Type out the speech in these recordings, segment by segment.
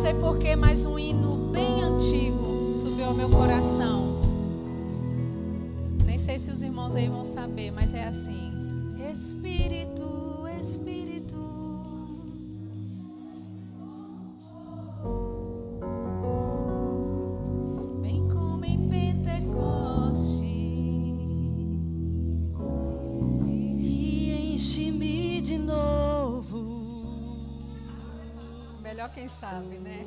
sei porquê, mas um hino bem antigo subiu ao meu coração. Nem sei se os irmãos aí vão saber, mas é assim: Espírito, Espírito. Quem sabe, né?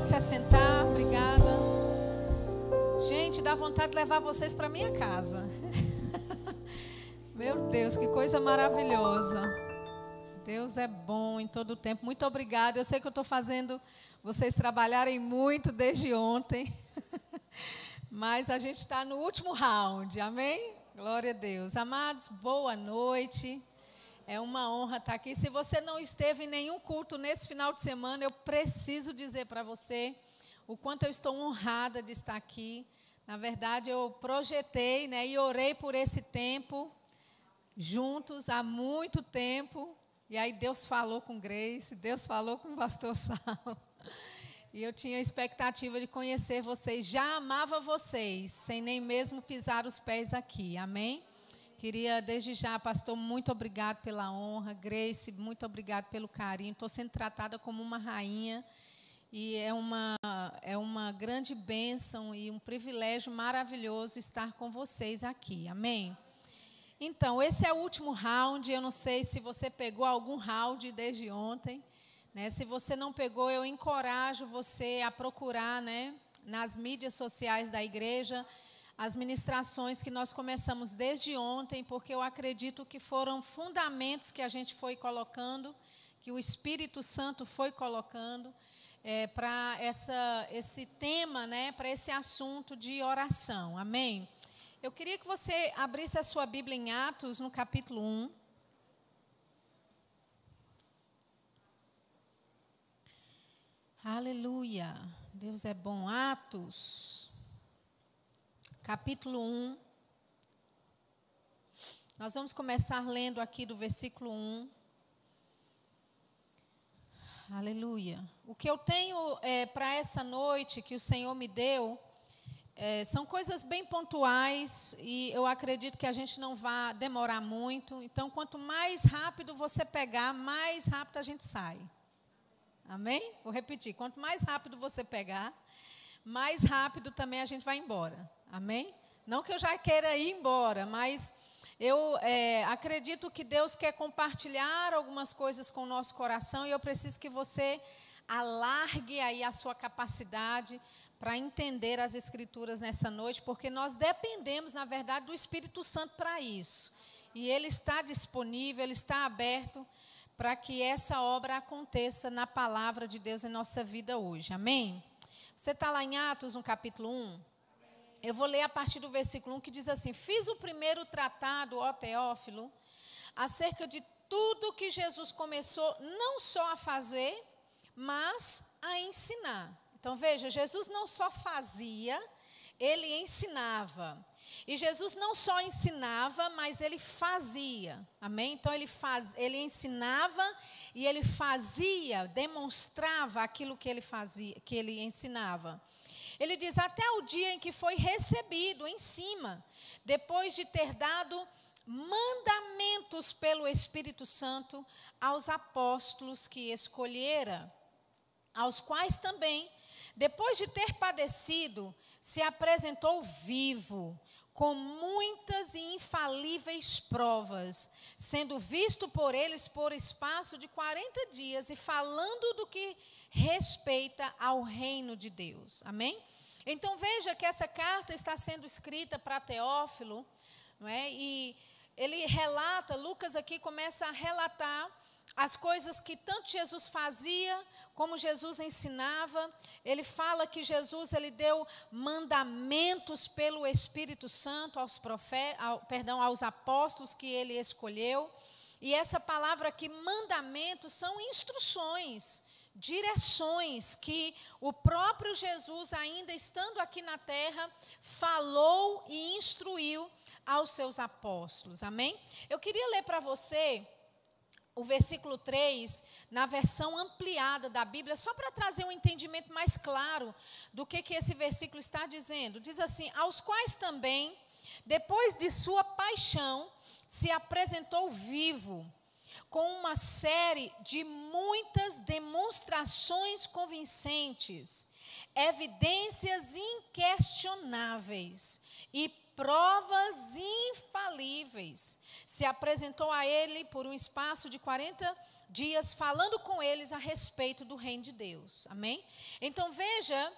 pode se assentar, obrigada. Gente, dá vontade de levar vocês para minha casa. Meu Deus, que coisa maravilhosa. Deus é bom em todo o tempo. Muito obrigada. Eu sei que eu estou fazendo vocês trabalharem muito desde ontem. Mas a gente está no último round, amém? Glória a Deus. Amados, boa noite. É uma honra estar aqui. Se você não esteve em nenhum culto nesse final de semana, eu preciso dizer para você o quanto eu estou honrada de estar aqui. Na verdade, eu projetei, né, e orei por esse tempo, juntos há muito tempo. E aí Deus falou com Grace, Deus falou com o pastor Sal. E eu tinha a expectativa de conhecer vocês. Já amava vocês, sem nem mesmo pisar os pés aqui. Amém? Queria, desde já, pastor, muito obrigado pela honra. Grace, muito obrigado pelo carinho. Estou sendo tratada como uma rainha. E é uma grande bênção e um privilégio maravilhoso estar com vocês aqui. Amém? Então, esse é o último round. Eu não sei se você pegou algum round desde ontem. Né, se você não pegou, eu encorajo você a procurar, né, nas mídias sociais da igreja as ministrações que nós começamos desde ontem, porque eu acredito que foram fundamentos que a gente foi colocando, que o Espírito Santo foi colocando para esse tema, né, para esse assunto de oração. Amém? Eu queria que você abrisse a sua Bíblia em Atos, no capítulo 1. Aleluia, Deus é bom. Atos, capítulo 1. Nós vamos começar lendo aqui do versículo 1. Aleluia. O que eu tenho para essa noite que o Senhor me deu são coisas bem pontuais e eu acredito que a gente não vai demorar muito. Então, quanto mais rápido você pegar, mais rápido a gente sai. Amém? Vou repetir, quanto mais rápido você pegar, mais rápido também a gente vai embora. Amém? Não que eu já queira ir embora, mas eu acredito que Deus quer compartilhar algumas coisas com o nosso coração e eu preciso que você alargue aí a sua capacidade para entender as Escrituras nessa noite, porque nós dependemos, na verdade, do Espírito Santo para isso. E Ele está disponível, Ele está aberto para que essa obra aconteça na palavra de Deus em nossa vida hoje. Amém? Você está lá em Atos, no capítulo 1? Amém. Eu vou ler a partir do versículo 1, que diz assim: Fiz o primeiro tratado, ó Teófilo, acerca de tudo que Jesus começou não só a fazer, mas a ensinar. Então veja, Jesus não só fazia, Ele ensinava. E Jesus não só ensinava, mas Ele fazia, amém? Então ele ensinava e Ele fazia, demonstrava aquilo que Ele fazia, que Ele ensinava. Ele diz, até o dia em que foi recebido em cima, depois de ter dado mandamentos pelo Espírito Santo aos apóstolos que escolhera, aos quais também, depois de ter padecido, se apresentou vivo, com muitas e infalíveis provas, sendo visto por eles por espaço de 40 dias e falando do que respeita ao reino de Deus. Amém? Então veja que essa carta está sendo escrita para Teófilo, não é? E ele relata, Lucas aqui começa a relatar as coisas que tanto Jesus fazia, como Jesus ensinava. Ele fala que Jesus, ele deu mandamentos pelo Espírito Santo aos apóstolos que ele escolheu. E essa palavra aqui, mandamentos, são instruções, direções que o próprio Jesus, ainda estando aqui na terra, falou e instruiu aos seus apóstolos. Amém? Eu queria ler para você o versículo 3, na versão ampliada da Bíblia, só para trazer um entendimento mais claro do que esse versículo está dizendo. Diz assim, aos quais também, depois de sua paixão, se apresentou vivo, com uma série de muitas demonstrações convincentes, evidências inquestionáveis e provas infalíveis. Se apresentou a ele por um espaço de 40 dias, falando com eles a respeito do reino de Deus. Amém? Então veja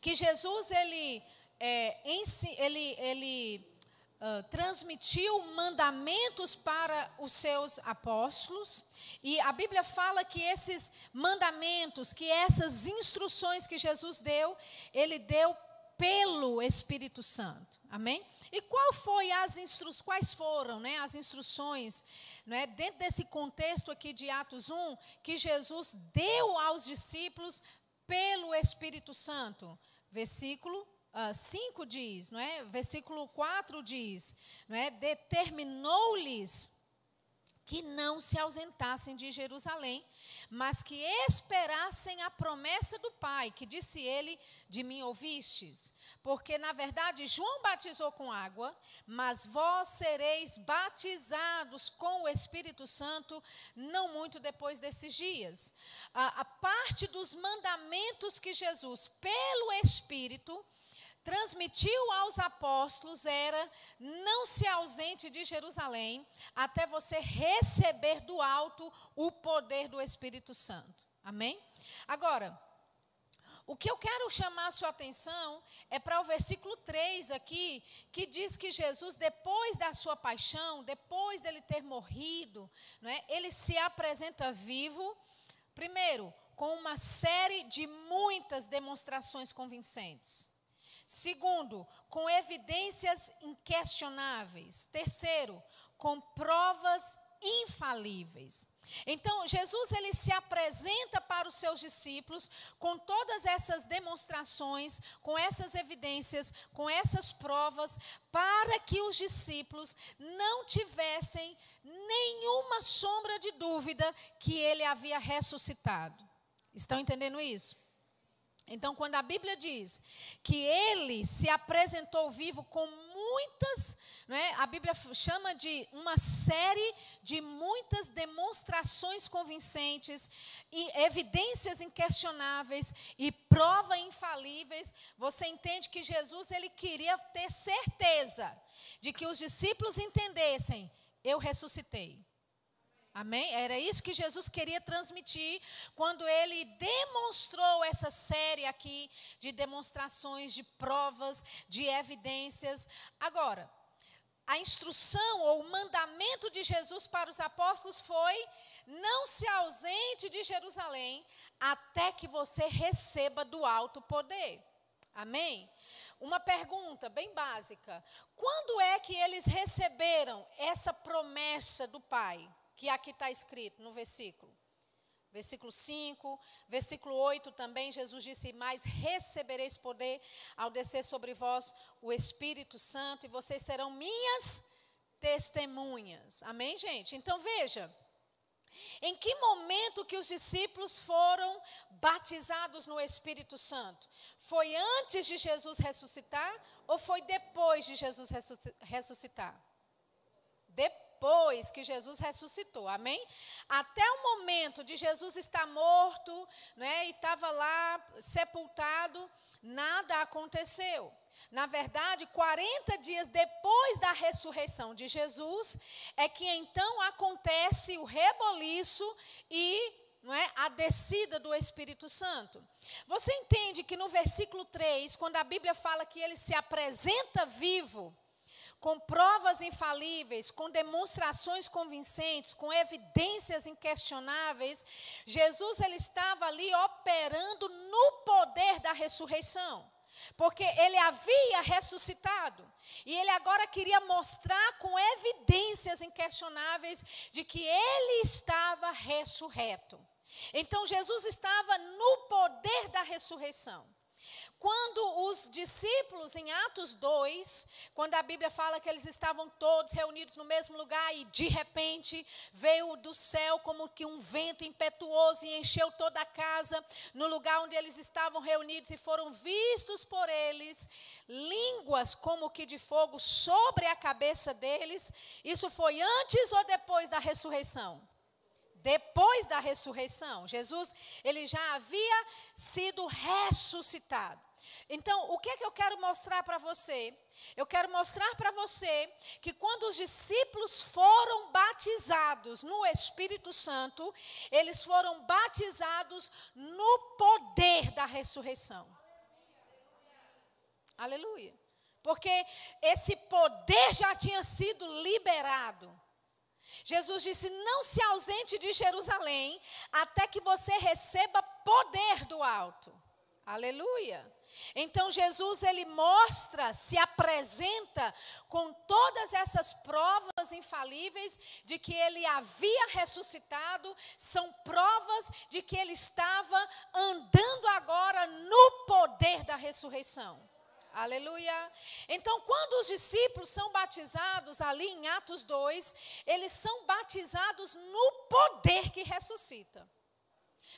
que Jesus ele transmitiu mandamentos para os seus apóstolos, e a Bíblia fala que esses mandamentos, que essas instruções que Jesus deu, ele deu pelo Espírito Santo. Amém? E quais foram, né, as instruções, né, dentro desse contexto aqui de Atos 1, que Jesus deu aos discípulos pelo Espírito Santo? Versículo 5 diz, não é? Versículo 4 diz, não é? Determinou-lhes que não se ausentassem de Jerusalém, mas que esperassem a promessa do Pai, que disse ele: de mim ouvistes. Porque, na verdade, João batizou com água, mas vós sereis batizados com o Espírito Santo não muito depois desses dias. A parte dos mandamentos que Jesus, pelo Espírito, transmitiu aos apóstolos era: não se ausente de Jerusalém até você receber do alto o poder do Espírito Santo. Amém? Agora, o que eu quero chamar a sua atenção é para o versículo 3 aqui, que diz que Jesus, depois da sua paixão, depois dele ter morrido, né, ele se apresenta vivo, primeiro, com uma série de muitas demonstrações convincentes. Segundo, com evidências inquestionáveis. Terceiro, com provas infalíveis. Então, Jesus ele se apresenta para os seus discípulos com todas essas demonstrações, com essas evidências, com essas provas, para que os discípulos não tivessem nenhuma sombra de dúvida que ele havia ressuscitado. Estão entendendo isso? Então, quando a Bíblia diz que ele se apresentou vivo com muitas, né, a Bíblia chama de uma série de muitas demonstrações convincentes, e evidências inquestionáveis e provas infalíveis, você entende que Jesus ele queria ter certeza de que os discípulos entendessem: eu ressuscitei. Amém? Era isso que Jesus queria transmitir quando ele demonstrou essa série aqui de demonstrações, de provas, de evidências. Agora, a instrução ou o mandamento de Jesus para os apóstolos foi: não se ausente de Jerusalém até que você receba do alto poder. Amém? Uma pergunta bem básica: quando é que eles receberam essa promessa do Pai? Que aqui está escrito no versículo. Versículo 5, versículo 8 também, Jesus disse: mas recebereis poder ao descer sobre vós o Espírito Santo, e vocês serão minhas testemunhas. Amém, gente? Então veja, em que momento que os discípulos foram batizados no Espírito Santo? Foi antes de Jesus ressuscitar ou foi depois de Jesus ressuscitar? Depois que Jesus ressuscitou, amém? Até o momento de Jesus estar morto, né, e estava lá sepultado, nada aconteceu. Na verdade, 40 dias depois da ressurreição de Jesus, é que então acontece o reboliço e, não é, a descida do Espírito Santo. Você entende que no versículo 3, quando a Bíblia fala que ele se apresenta vivo, com provas infalíveis, com demonstrações convincentes, com evidências inquestionáveis, Jesus ele estava ali operando no poder da ressurreição, porque ele havia ressuscitado, e ele agora queria mostrar com evidências inquestionáveis de que ele estava ressurreto. Então Jesus estava no poder da ressurreição. Quando os discípulos, em Atos 2, quando a Bíblia fala que eles estavam todos reunidos no mesmo lugar e de repente veio do céu como que um vento impetuoso e encheu toda a casa no lugar onde eles estavam reunidos, e foram vistos por eles línguas como que de fogo sobre a cabeça deles, isso foi antes ou depois da ressurreição? depois da ressurreição. Jesus, ele já havia sido ressuscitado. Então, o que é que eu quero mostrar para você? Eu quero mostrar para você que quando os discípulos foram batizados no Espírito Santo, eles foram batizados no poder da ressurreição. Aleluia. Porque esse poder já tinha sido liberado. Jesus disse, não se ausente de Jerusalém, até que você receba poder do alto. Aleluia. Então Jesus, ele mostra, se apresenta com todas essas provas infalíveis de que ele havia ressuscitado, são provas de que ele estava andando agora no poder da ressurreição. Aleluia. Então, quando os discípulos são batizados ali em Atos 2, eles são batizados no poder que ressuscita.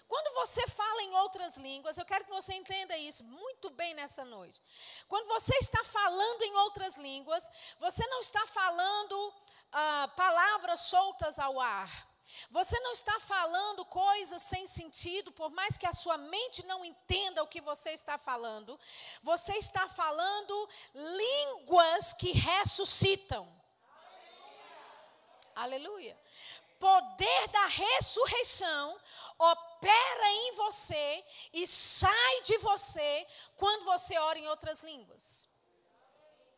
Quando você fala em outras línguas, eu quero que você entenda isso muito bem nessa noite. Quando você está falando em outras línguas, você não está falando palavras soltas ao ar. Você não está falando coisas sem sentido, por mais que a sua mente não entenda o que você está falando. Você está falando línguas que ressuscitam. Aleluia. Aleluia. Poder da ressurreição opera em você e sai de você quando você ora em outras línguas.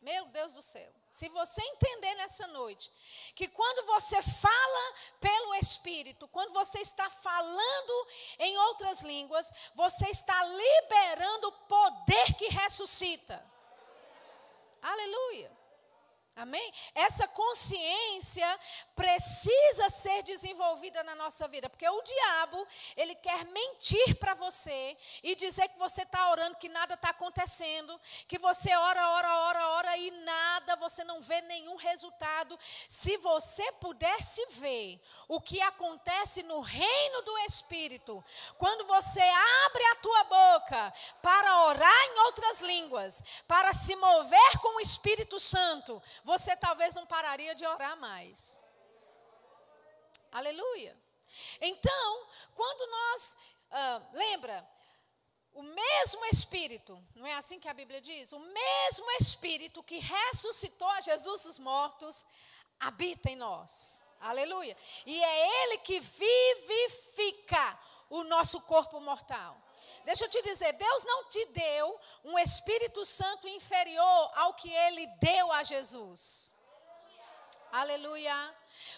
Meu Deus do céu. Se você entender nessa noite, que quando você fala pelo Espírito, quando você está falando em outras línguas, você está liberando o poder que ressuscita. Aleluia. Amém? Essa consciência precisa ser desenvolvida na nossa vida, porque o diabo, ele quer mentir para você e dizer que você está orando, que nada está acontecendo, que você ora e nada, você não vê nenhum resultado. Se você pudesse ver o que acontece no reino do Espírito, quando você abre a tua boca para orar em outras línguas, para se mover com o Espírito Santo, você talvez não pararia de orar mais. Aleluia. Então, quando nós, lembra, o mesmo Espírito, não é assim que a Bíblia diz? O mesmo Espírito que ressuscitou a Jesus dos mortos, habita em nós. Aleluia. E é Ele que vivifica o nosso corpo mortal. Deixa eu te dizer, Deus não te deu um Espírito Santo inferior ao que Ele deu a Jesus. Aleluia. Aleluia.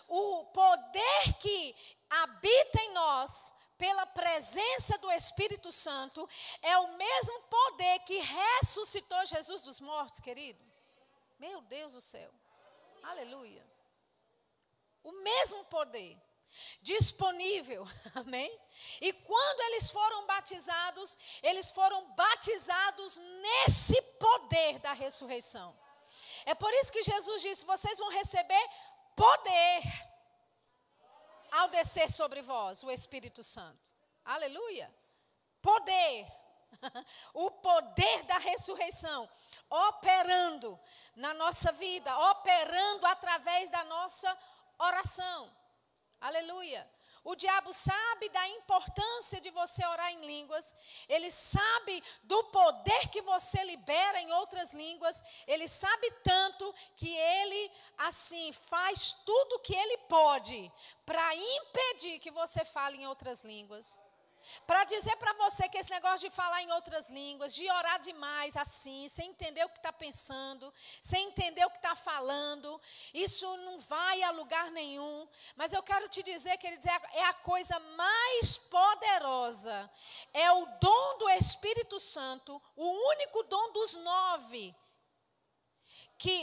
O poder que habita em nós, pela presença do Espírito Santo, é o mesmo poder que ressuscitou Jesus dos mortos, querido. Meu Deus do céu. Aleluia. Aleluia. O mesmo poder disponível, amém? E quando eles foram batizados nesse poder da ressurreição. É por isso que Jesus disse, vocês vão receber poder ao descer sobre vós o Espírito Santo. Aleluia! Poder, o poder da ressurreição operando na nossa vida, operando através da nossa oração. Aleluia. O diabo sabe da importância de você orar em línguas. Ele sabe do poder que você libera em outras línguas. Ele sabe tanto que ele, assim, faz tudo o que ele pode para impedir que você fale em outras línguas. Para dizer para você que esse negócio de falar em outras línguas, de orar demais assim, sem entender o que está pensando, sem entender o que está falando, isso não vai a lugar nenhum. Mas eu quero te dizer que ele diz, é a coisa mais poderosa, é o dom do Espírito Santo, o único dom dos 9,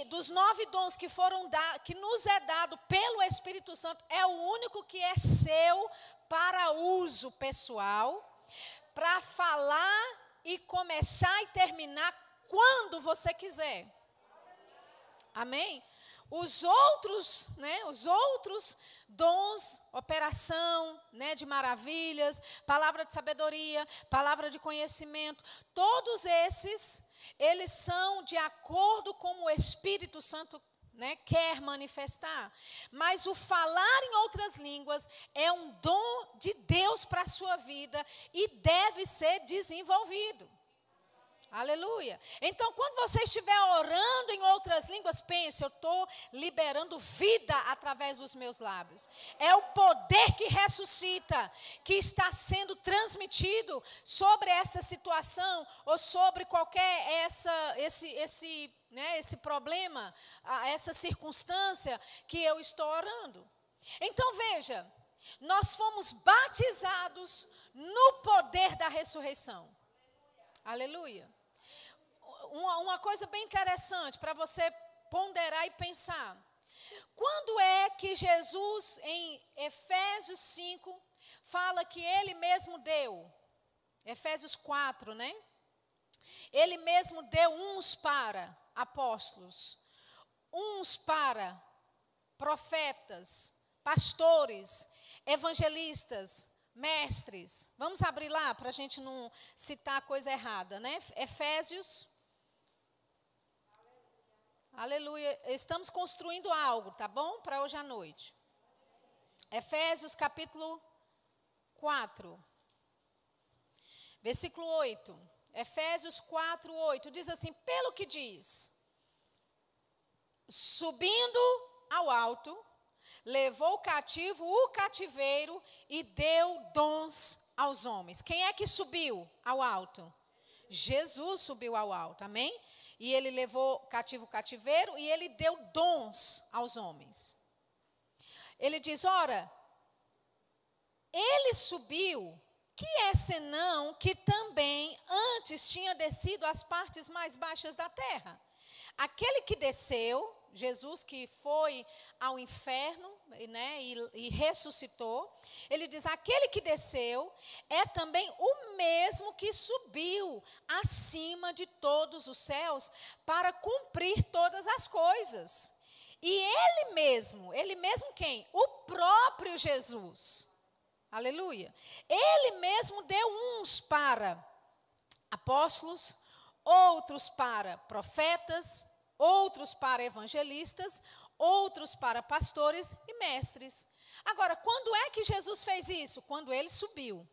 dos 9 dons que foram que nos é dado pelo Espírito Santo, é o único que é seu para uso pessoal, para falar e começar e terminar quando você quiser. Amém? Os outros dons, operação, né, de maravilhas, palavra de sabedoria, palavra de conhecimento, todos esses, eles são de acordo com o Espírito Santo né, quer manifestar. Mas o falar em outras línguas é um dom de Deus para a sua vida e deve ser desenvolvido. Aleluia. Então, quando você estiver orando em outras línguas, pense, eu estou liberando vida através dos meus lábios. É o poder que ressuscita, que está sendo transmitido sobre essa situação ou sobre qualquer esse problema, essa circunstância que eu estou orando. Então, veja, nós fomos batizados no poder da ressurreição. Aleluia. Uma coisa bem interessante para você ponderar e pensar. Quando é que Jesus, em Efésios 5, fala que ele mesmo deu? Efésios 4, né? Ele mesmo deu uns para apóstolos, uns para profetas, pastores, evangelistas, mestres. Vamos abrir lá para a gente não citar coisa errada, né? Efésios. Aleluia. Estamos construindo algo, tá bom? Para hoje à noite. Efésios capítulo 4. Versículo 8. Efésios 4, 8. Diz assim, pelo que diz. Subindo ao alto, levou o cativo, o cativeiro e deu dons aos homens. Quem é que subiu ao alto? Jesus subiu ao alto, amém? E ele levou cativo o cativeiro e ele deu dons aos homens. Ele diz, ora, ele subiu, que é senão que também antes tinha descido às partes mais baixas da terra. Aquele que desceu, Jesus que foi ao inferno, né, e ressuscitou, ele diz, aquele que desceu é também o mesmo que subiu acima de todos os céus para cumprir todas as coisas. E ele mesmo quem? O próprio Jesus. Aleluia. Ele mesmo deu uns para apóstolos, outros para profetas, outros para evangelistas, outros para pastores e mestres. Agora, quando é que Jesus fez isso? Quando ele subiu.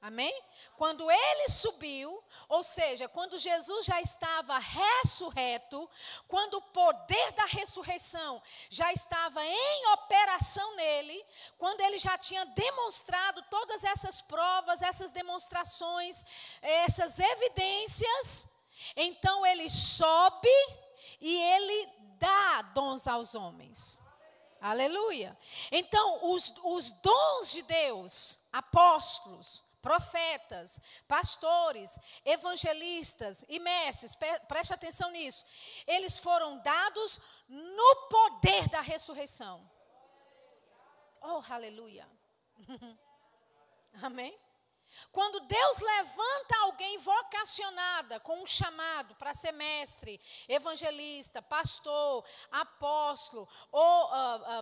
Amém? Quando ele subiu, ou seja, quando Jesus já estava ressurreto, quando o poder da ressurreição já estava em operação nele, quando ele já tinha demonstrado todas essas provas, essas demonstrações, essas evidências, então ele sobe e ele dá dons aos homens. Aleluia. Então, os dons de Deus, apóstolos, profetas, pastores, evangelistas e mestres, preste atenção nisso, eles foram dados no poder da ressurreição. Oh, aleluia. Amém? Quando Deus levanta alguém vocacionada com um chamado para ser mestre, evangelista, pastor, apóstolo, ou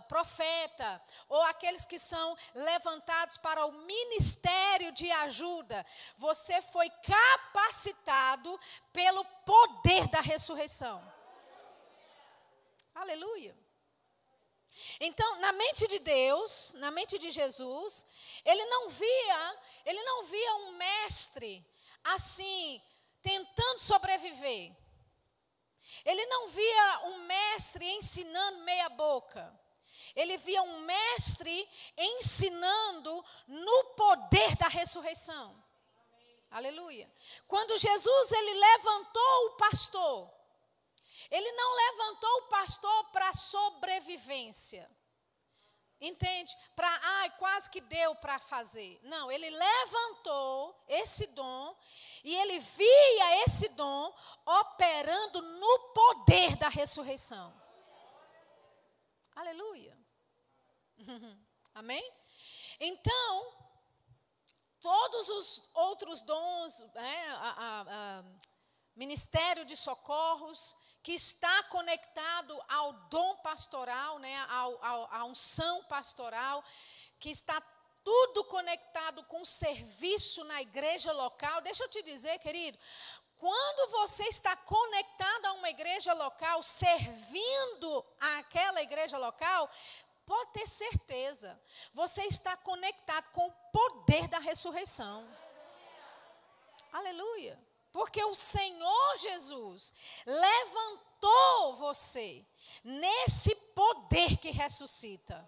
profeta, ou aqueles que são levantados para o ministério de ajuda, você foi capacitado pelo poder da ressurreição. Aleluia. Então, na mente de Deus, na mente de Jesus, ele não via um mestre assim, tentando sobreviver. Ele não via um mestre ensinando meia boca. Ele via um mestre ensinando no poder da ressurreição. Amém. Aleluia. Quando Jesus, ele levantou o pastor, ele não levantou o pastor para sobrevivência. Entende? Para, quase que deu para fazer. Não, ele levantou esse dom e ele via esse dom operando no poder da ressurreição. Aleluia. Amém? Então, todos os outros dons, né, ministério de socorros, que está conectado ao dom pastoral, né, à unção pastoral, que está tudo conectado com o serviço na igreja local. Deixa eu te dizer, querido, quando você está conectado a uma igreja igreja local, servindo àquela igreja local, pode ter certeza, você está conectado com o poder da ressurreição. Aleluia. Aleluia. Porque o Senhor Jesus levantou você nesse poder que ressuscita.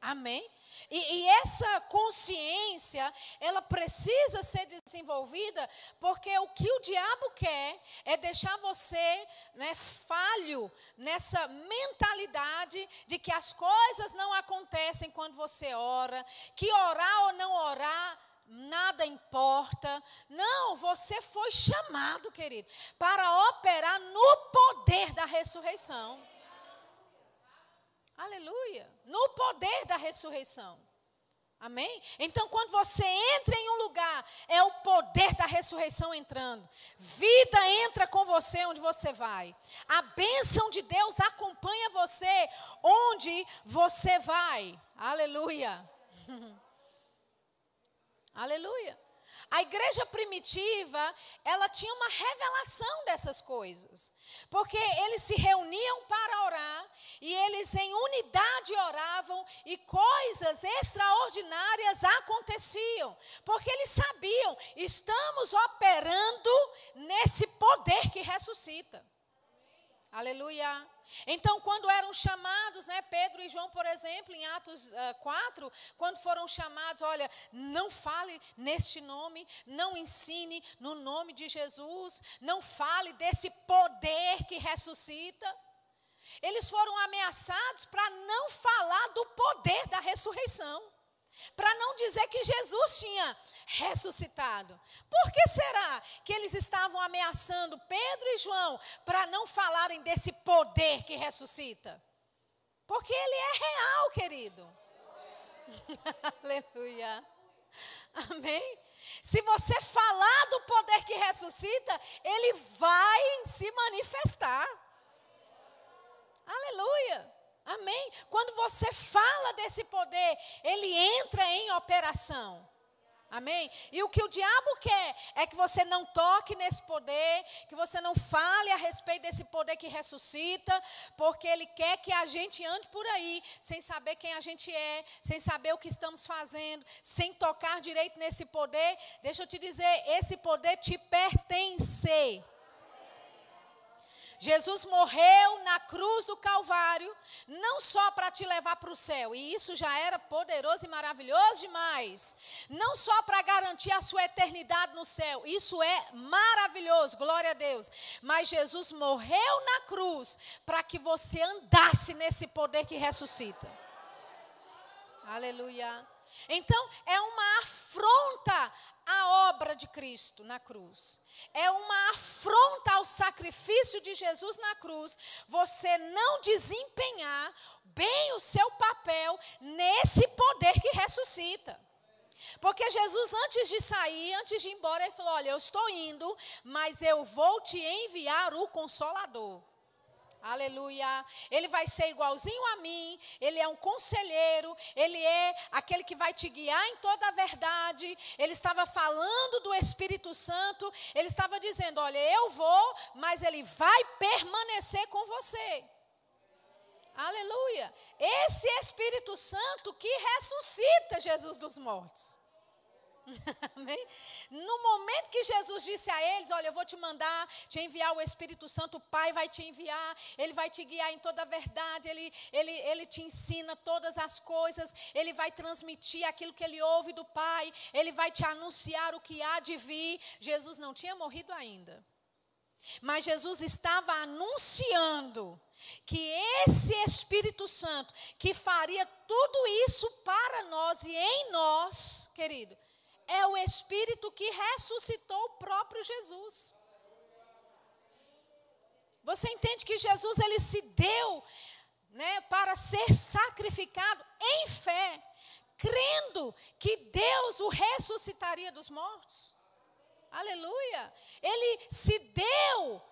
Amém? E essa consciência, ela precisa ser desenvolvida, porque o que o diabo quer é deixar você, né, falho nessa mentalidade de que as coisas não acontecem quando você ora, que orar ou não orar, nada importa. Não, você foi chamado, querido, para operar no poder da ressurreição. Aleluia, no poder da ressurreição. Amém? Então, quando você entra em um lugar, é o poder da ressurreição entrando. Vida entra com você onde você vai. A bênção de Deus acompanha você onde você vai. Aleluia. Aleluia. A igreja primitiva, ela tinha uma revelação dessas coisas, porque eles se reuniam para orar, e eles em unidade oravam, e coisas extraordinárias aconteciam, porque eles sabiam, estamos operando nesse poder que ressuscita. Aleluia. Então, quando eram chamados, né, Pedro e João, por exemplo, em Atos 4, quando foram chamados, olha, não fale neste nome, não ensine no nome de Jesus, não fale desse poder que ressuscita. Eles foram ameaçados para não falar do poder da ressurreição, para não dizer que Jesus tinha ressuscitado. Por que será que eles estavam ameaçando Pedro e João para não falarem desse poder que ressuscita? Porque ele é real, querido. Aleluia. Amém? Se você falar do poder que ressuscita, ele vai se manifestar. Aleluia. Amém? Quando você fala desse poder, ele entra em operação. Amém? E o que o diabo quer é que você não toque nesse poder, que você não fale a respeito desse poder que ressuscita, porque ele quer que a gente ande por aí, sem saber quem a gente é, sem saber o que estamos fazendo, sem tocar direito nesse poder. Deixa eu te dizer, esse poder te pertence. Jesus morreu na cruz do Calvário, não só para te levar para o céu, e isso já era poderoso e maravilhoso demais, não só para garantir a sua eternidade no céu, isso é maravilhoso, glória a Deus, mas Jesus morreu na cruz para que você andasse nesse poder que ressuscita. Aleluia. Então, é uma afronta à obra de Cristo na cruz. É uma afronta ao sacrifício de Jesus na cruz. Você não desempenhar bem o seu papel nesse poder que ressuscita. Porque Jesus, antes de sair, antes de ir embora, ele falou, olha, eu estou indo, mas eu vou te enviar o Consolador. Aleluia, ele vai ser igualzinho a mim, ele é um conselheiro, ele é aquele que vai te guiar em toda a verdade. Ele estava falando do Espírito Santo, ele estava dizendo, olha, eu vou, mas ele vai permanecer com você. Aleluia, esse Espírito Santo que ressuscita Jesus dos mortos. Amém? No momento que Jesus disse a eles, olha, eu vou te mandar, te enviar o Espírito Santo, o Pai vai te enviar, ele vai te guiar em toda a verdade, ele te ensina todas as coisas, ele vai transmitir aquilo que ele ouve do Pai, ele vai te anunciar o que há de vir. Jesus não tinha morrido ainda, mas Jesus estava anunciando que esse Espírito Santo, que faria tudo isso para nós e em nós, querido, é o Espírito que ressuscitou o próprio Jesus. Você entende que Jesus, ele se deu, né, para ser sacrificado em fé, crendo que Deus o ressuscitaria dos mortos. Aleluia. Ele se deu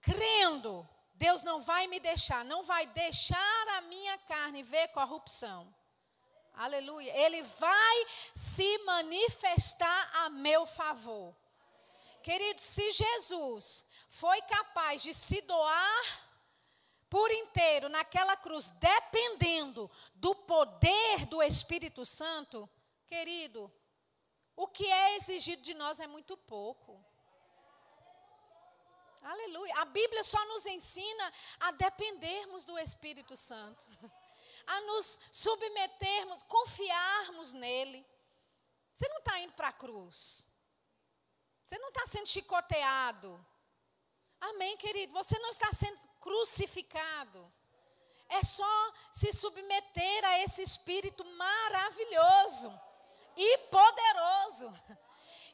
crendo, Deus não vai me deixar, não vai deixar a minha carne ver corrupção. Aleluia, ele vai se manifestar a meu favor. Querido, se Jesus foi capaz de se doar por inteiro naquela cruz, dependendo do poder do Espírito Santo, querido, o que é exigido de nós é muito pouco. Aleluia. A Bíblia só nos ensina a dependermos do Espírito Santo, a nos submetermos, confiarmos nele. Você não está indo para a cruz. Você não está sendo chicoteado. Amém, querido? Você não está sendo crucificado. É só se submeter a esse Espírito maravilhoso e poderoso,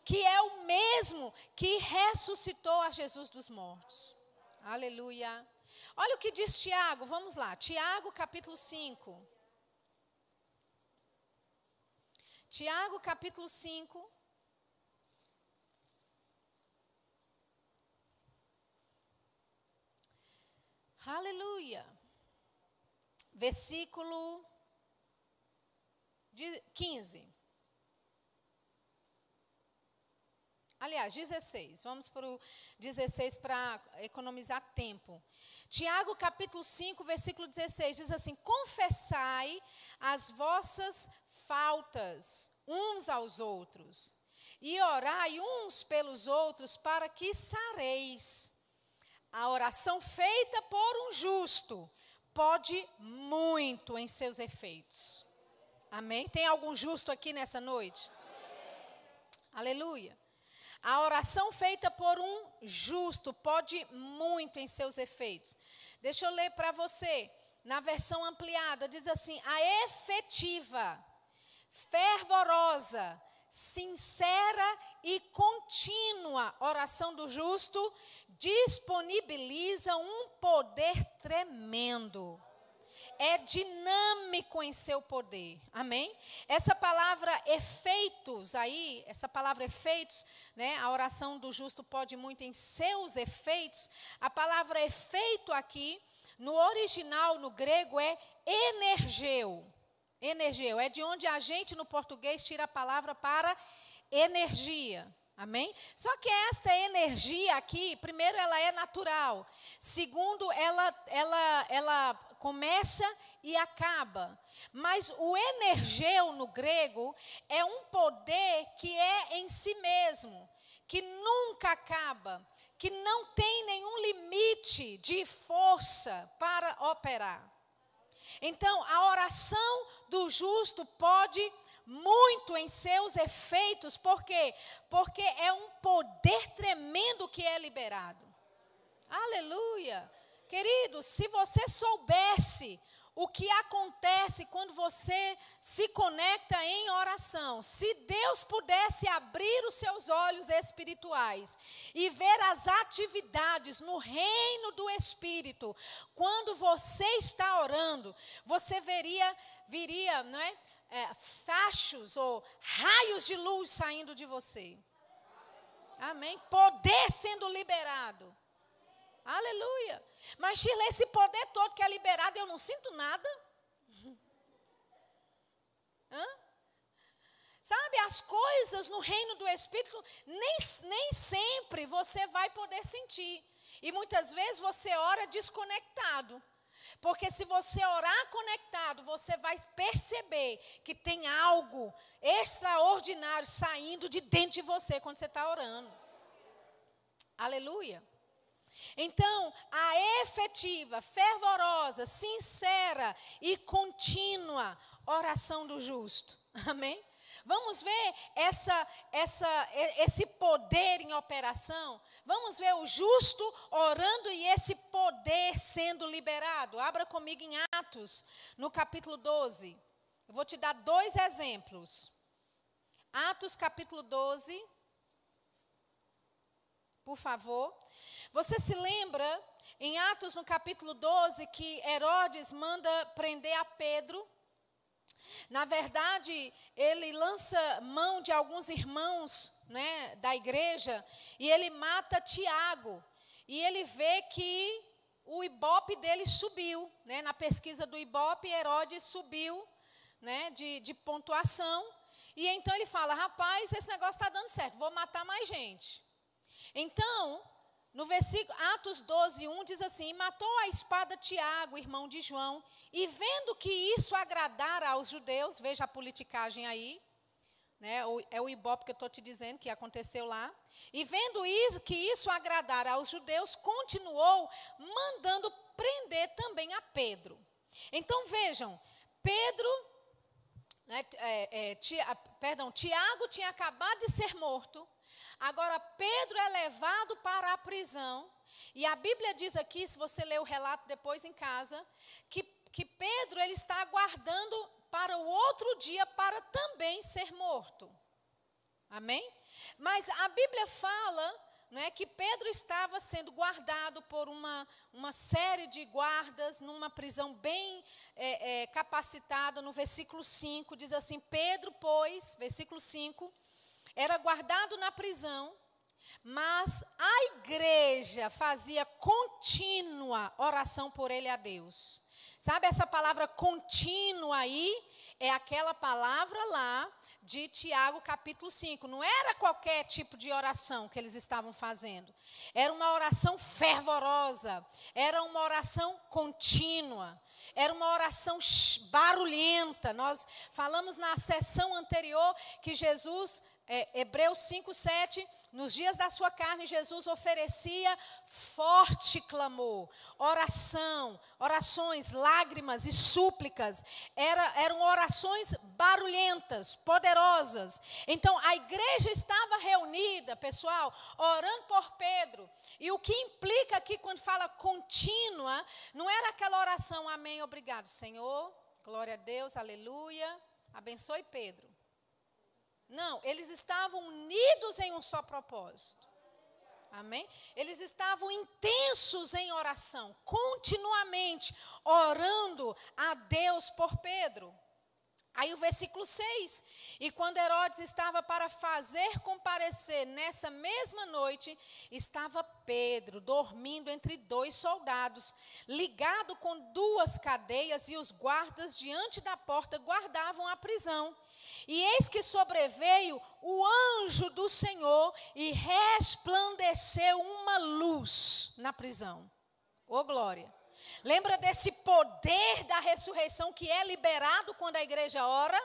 que é o mesmo que ressuscitou a Jesus dos mortos. Aleluia. Olha o que diz Tiago, vamos lá. Tiago capítulo 5. Tiago capítulo 5. Aleluia. Versículo 15. Aliás, 16, vamos para o 16 para economizar tempo. Tiago capítulo 5, versículo 16, diz assim: confessai as vossas faltas uns aos outros e orai uns pelos outros para que sareis. A oração feita por um justo pode muito em seus efeitos. Amém? Tem algum justo aqui nessa noite? Amém. Aleluia. A oração feita por um justo pode muito em seus efeitos. Deixa eu ler para você, na versão ampliada, diz assim: a efetiva, fervorosa, sincera e contínua oração do justo disponibiliza um poder tremendo. É dinâmico em seu poder, amém? Essa palavra efeitos aí, essa palavra efeitos, né? A oração do justo pode muito em seus efeitos. A palavra efeito aqui, no original, no grego, é energeu. Energeu, é de onde a gente no português tira a palavra para energia. Amém? Só que esta energia aqui, primeiro, ela é natural. Segundo, ela começa e acaba. Mas o energeu no grego é um poder que é em si mesmo, que nunca acaba, que não tem nenhum limite de força para operar. Então, a oração do justo pode muito em seus efeitos. Por quê? Porque é um poder tremendo que é liberado. Aleluia. Querido, se você soubesse o que acontece quando você se conecta em oração, se Deus pudesse abrir os seus olhos espirituais e ver as atividades no reino do Espírito, quando você está orando, você viria, não é? Fachos ou raios de luz saindo de você. Amém? Poder sendo liberado. Aleluia. Mas, Gila, esse poder todo que é liberado, eu não sinto nada. Hã? Sabe, as coisas no reino do Espírito, nem sempre você vai poder sentir. E muitas vezes você ora desconectado. Porque se você orar conectado, você vai perceber que tem algo extraordinário saindo de dentro de você quando você está orando. Aleluia. Então, a efetiva, fervorosa, sincera e contínua oração do justo. Amém? Vamos ver esse poder em operação? Vamos ver o justo orando e esse poder sendo liberado? Abra comigo em Atos, no capítulo 12. Eu vou te dar 2 exemplos. Atos, capítulo 12. Por favor. Você se lembra, em Atos, no capítulo 12, que Herodes manda prender a Pedro? Na verdade, ele lança mão de alguns irmãos, né, da igreja, e ele mata Tiago. E ele vê que o Ibope dele subiu, né? Na pesquisa do Ibope, Herodes subiu, né, de pontuação. E então ele fala: rapaz, esse negócio está dando certo, vou matar mais gente. Então, No versículo Atos 12, 1 diz assim: matou a espada Tiago, irmão de João, e vendo que isso agradara aos judeus, veja a politicagem aí, né? É o ibope que eu estou te dizendo que aconteceu lá. E vendo isso, que isso agradara aos judeus, continuou mandando prender também a Pedro. Então vejam, Tiago tinha acabado de ser morto. Agora, Pedro é levado para a prisão, e a Bíblia diz aqui, se você ler o relato depois em casa, que Pedro ele está aguardando para o outro dia para também ser morto. Amém? Mas a Bíblia fala, não é, que Pedro estava sendo guardado por uma série de guardas numa prisão bem capacitada. No versículo 5, diz assim: Pedro, pois, versículo 5... era guardado na prisão, mas a igreja fazia contínua oração por ele a Deus. Sabe essa palavra contínua aí? É aquela palavra lá de Tiago capítulo 5. Não era qualquer tipo de oração que eles estavam fazendo. Era uma oração fervorosa, era uma oração contínua. Era uma oração barulhenta. Nós falamos na sessão anterior que Jesus... Hebreus 5, 7, nos dias da sua carne, Jesus oferecia forte clamor, orações, lágrimas e súplicas. Eram orações barulhentas, poderosas. Então, a igreja estava reunida, pessoal, orando por Pedro. E o que implica aqui, quando fala contínua, não era aquela oração, amém, obrigado, Senhor, glória a Deus, aleluia, abençoe Pedro. Não, eles estavam unidos em um só propósito. Amém? Eles estavam intensos em oração, continuamente orando a Deus por Pedro. Aí o versículo 6. E quando Herodes estava para fazer comparecer nessa mesma noite, estava Pedro dormindo entre dois soldados, ligado com duas cadeias, e os guardas diante da porta guardavam a prisão. E eis que sobreveio o anjo do Senhor e resplandeceu uma luz na prisão. Ô glória! Lembra desse poder da ressurreição que é liberado quando a igreja ora?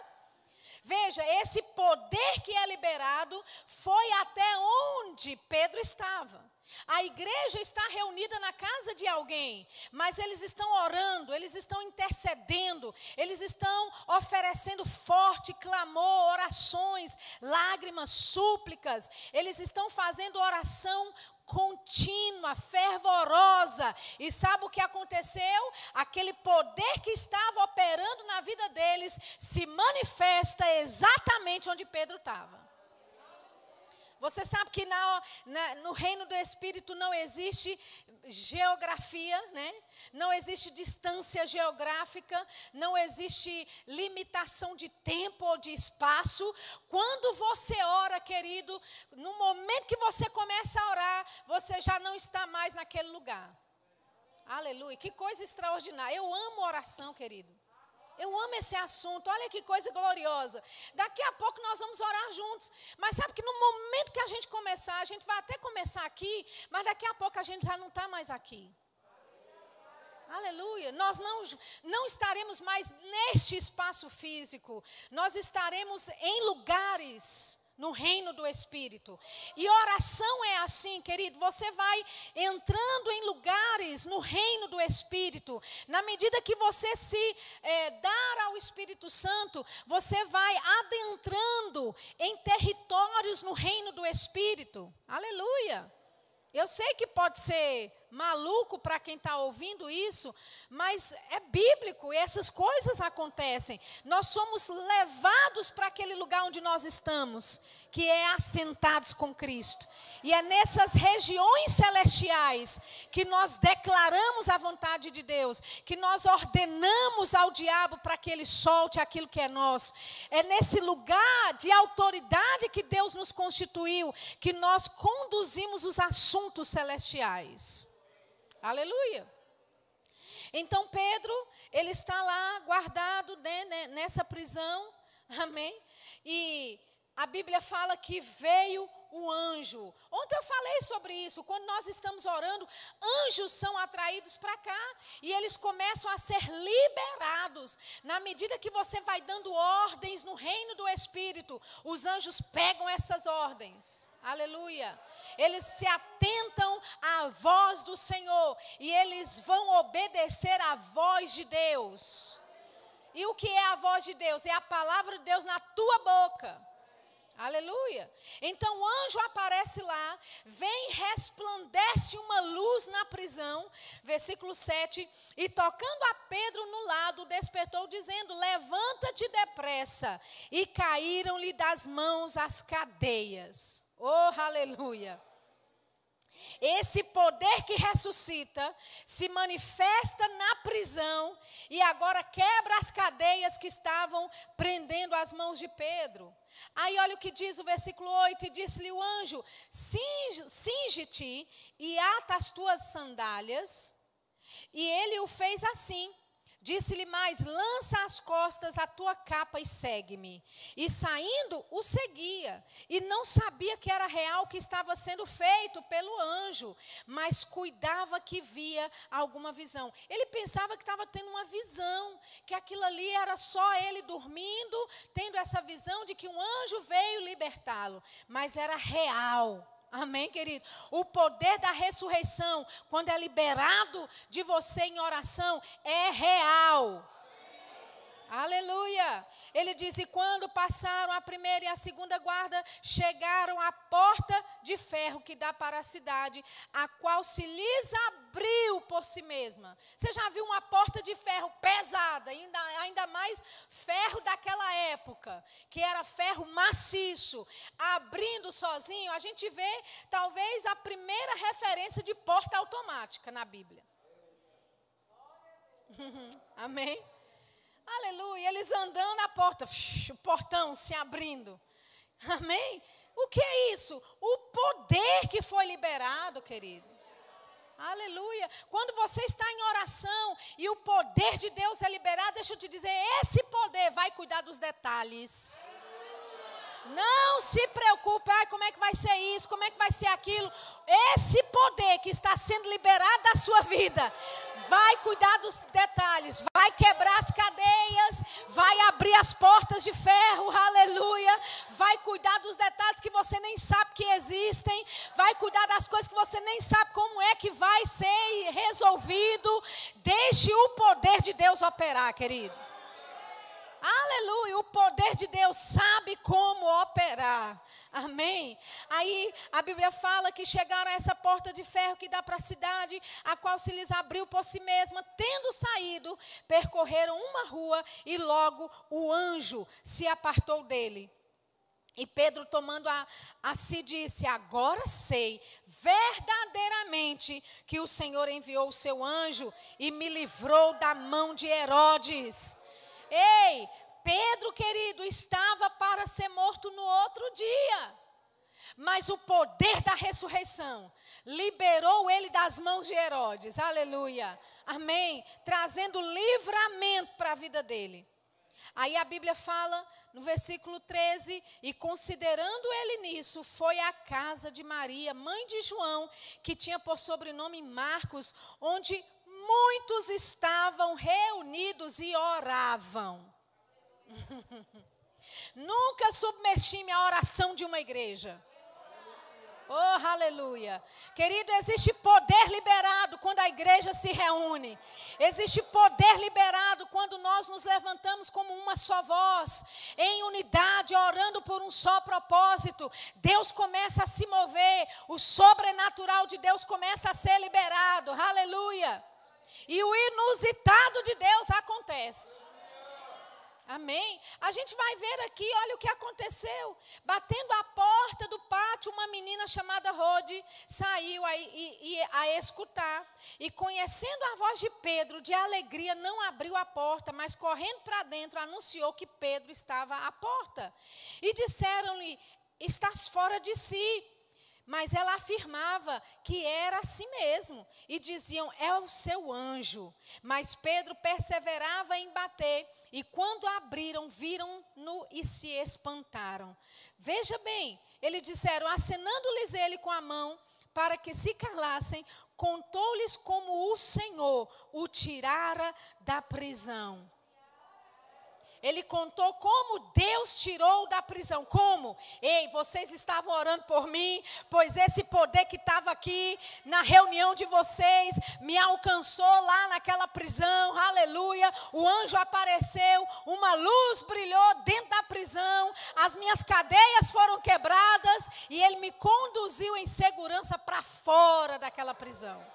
Veja, esse poder que é liberado foi até onde Pedro estava. A igreja está reunida na casa de alguém, mas eles estão orando, eles estão intercedendo, eles estão oferecendo forte clamor, orações, lágrimas, súplicas. Eles estão fazendo oração contínua, fervorosa. E sabe o que aconteceu? Aquele poder que estava operando na vida deles se manifesta exatamente onde Pedro estava. Você sabe que no reino do Espírito não existe geografia, né? Não existe distância geográfica, não existe limitação de tempo ou de espaço. Quando você ora, querido, no momento que você começa a orar, você já não está mais naquele lugar. Aleluia, que coisa extraordinária. Eu amo oração, querido. Eu amo esse assunto, olha que coisa gloriosa. Daqui a pouco nós vamos orar juntos. Mas sabe que no momento que a gente começar, a gente vai até começar aqui, mas daqui a pouco a gente já não está mais aqui. Aleluia. Nós não estaremos mais neste espaço físico. Nós estaremos em lugares no reino do Espírito. E oração é assim, querido. Você vai entrando em lugares no reino do Espírito. Na medida que você se dar ao Espírito Santo, você vai adentrando em territórios no reino do Espírito. Aleluia. Eu sei que pode ser maluco para quem está ouvindo isso, mas é bíblico e essas coisas acontecem. Nós somos levados para aquele lugar onde nós estamos, que é assentados com Cristo. E é nessas regiões celestiais que nós declaramos a vontade de Deus, que nós ordenamos ao diabo para que ele solte aquilo que é nosso. É nesse lugar de autoridade que Deus nos constituiu, que nós conduzimos os assuntos celestiais. Aleluia. Então Pedro, ele está lá guardado, né, nessa prisão, amém? E a Bíblia fala que veio o anjo. Ontem eu falei sobre isso. Quando nós estamos orando, anjos são atraídos para cá. E eles começam a ser liberados. Na medida que você vai dando ordens no reino do Espírito, os anjos pegam essas ordens. Aleluia. Eles se atentam à voz do Senhor. E eles vão obedecer à voz de Deus. E o que é a voz de Deus? É a palavra de Deus na tua boca. Aleluia. Então o anjo aparece lá, vem, resplandece uma luz na prisão. Versículo 7. E tocando a Pedro no lado, despertou, dizendo: levanta-te depressa. E caíram-lhe das mãos as cadeias. Oh, aleluia. Esse poder que ressuscita se manifesta na prisão e agora quebra as cadeias que estavam prendendo as mãos de Pedro. Aí olha o que diz o versículo 8. E disse-lhe o anjo: cinge-te e ata as tuas sandálias. E ele o fez assim. Disse-lhe mais: lança às costas a tua capa e segue-me. E saindo, o seguia. E não sabia que era real o que estava sendo feito pelo anjo, mas cuidava que via alguma visão. Ele pensava que estava tendo uma visão, que aquilo ali era só ele dormindo, tendo essa visão de que um anjo veio libertá-lo. Mas era real. Amém, querido? O poder da ressurreição, quando é liberado de você em oração, é real. Aleluia. Ele diz: e quando passaram a primeira e a segunda guarda, chegaram à porta de ferro que dá para a cidade, a qual se lhes abriu por si mesma. Você já viu uma porta de ferro pesada, ainda mais ferro daquela época, que era ferro maciço, abrindo sozinho? A gente vê talvez a primeira referência de porta automática na Bíblia. Amém? Aleluia, eles andando a porta, o portão se abrindo. Amém? O que é isso? O poder que foi liberado, querido. Aleluia. Quando você está em oração e o poder de Deus é liberado, deixa eu te dizer, esse poder vai cuidar dos detalhes. Não se preocupe, ai, como é que vai ser isso, como é que vai ser aquilo. Esse poder que está sendo liberado da sua vida vai cuidar dos detalhes, vai quebrar as cadeias, vai abrir as portas de ferro, aleluia, vai cuidar dos detalhes que você nem sabe que existem, vai cuidar das coisas que você nem sabe como é que vai ser resolvido. Deixe o poder de Deus operar, querido. Aleluia, o poder de Deus sabe como operar. Amém? Aí a Bíblia fala que chegaram a essa porta de ferro que dá para a cidade, a qual se lhes abriu por si mesma. Tendo saído, percorreram uma rua e logo o anjo se apartou dele. E Pedro, tomando a si, disse: agora sei verdadeiramente que o Senhor enviou o seu anjo e me livrou da mão de Herodes. Ei, Pedro, querido, estava para ser morto no outro dia, mas o poder da ressurreição liberou ele das mãos de Herodes. Aleluia, amém, trazendo livramento para a vida dele. Aí a Bíblia fala no versículo 13: e considerando ele nisso, foi à casa de Maria, mãe de João, que tinha por sobrenome Marcos, onde muitos estavam reunidos e oravam. Nunca subestime a oração de uma igreja. Oh, aleluia. Querido, existe poder liberado quando a igreja se reúne. Existe poder liberado quando nós nos levantamos como uma só voz, em unidade, orando por um só propósito. Deus começa a se mover. O sobrenatural de Deus começa a ser liberado. Aleluia. E o inusitado de Deus acontece. Amém? A gente vai ver aqui, olha o que aconteceu. Batendo a porta do pátio, uma menina chamada Rode saiu a escutar. E conhecendo a voz de Pedro, de alegria, não abriu a porta, mas correndo para dentro, anunciou que Pedro estava à porta. E disseram-lhe: estás fora de si. Mas ela afirmava que era assim mesmo. E diziam, é o seu anjo. Mas Pedro perseverava em bater. E quando abriram, viram-no e se espantaram. Veja bem, eles disseram, acenando-lhes ele com a mão, para que se calassem, contou-lhes como o Senhor o tirara da prisão. Ele contou como Deus tirou da prisão. Como? Ei, vocês estavam orando por mim, pois esse poder que estava aqui na reunião de vocês me alcançou lá naquela prisão, aleluia. O anjo apareceu, uma luz brilhou dentro da prisão, as minhas cadeias foram quebradas e ele me conduziu em segurança para fora daquela prisão.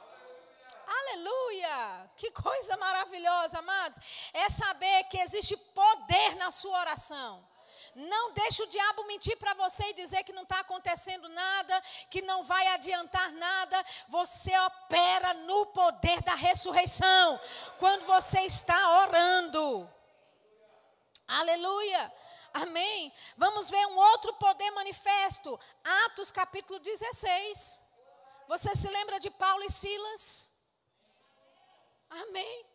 Aleluia, que coisa maravilhosa, amados, é saber que existe poder na sua oração. Não deixe o diabo mentir para você e dizer que não está acontecendo nada, que não vai adiantar nada. Você opera no poder da ressurreição, quando você está orando. Aleluia, amém. Vamos ver um outro poder manifesto, Atos capítulo 16, você se lembra de Paulo e Silas? Amém.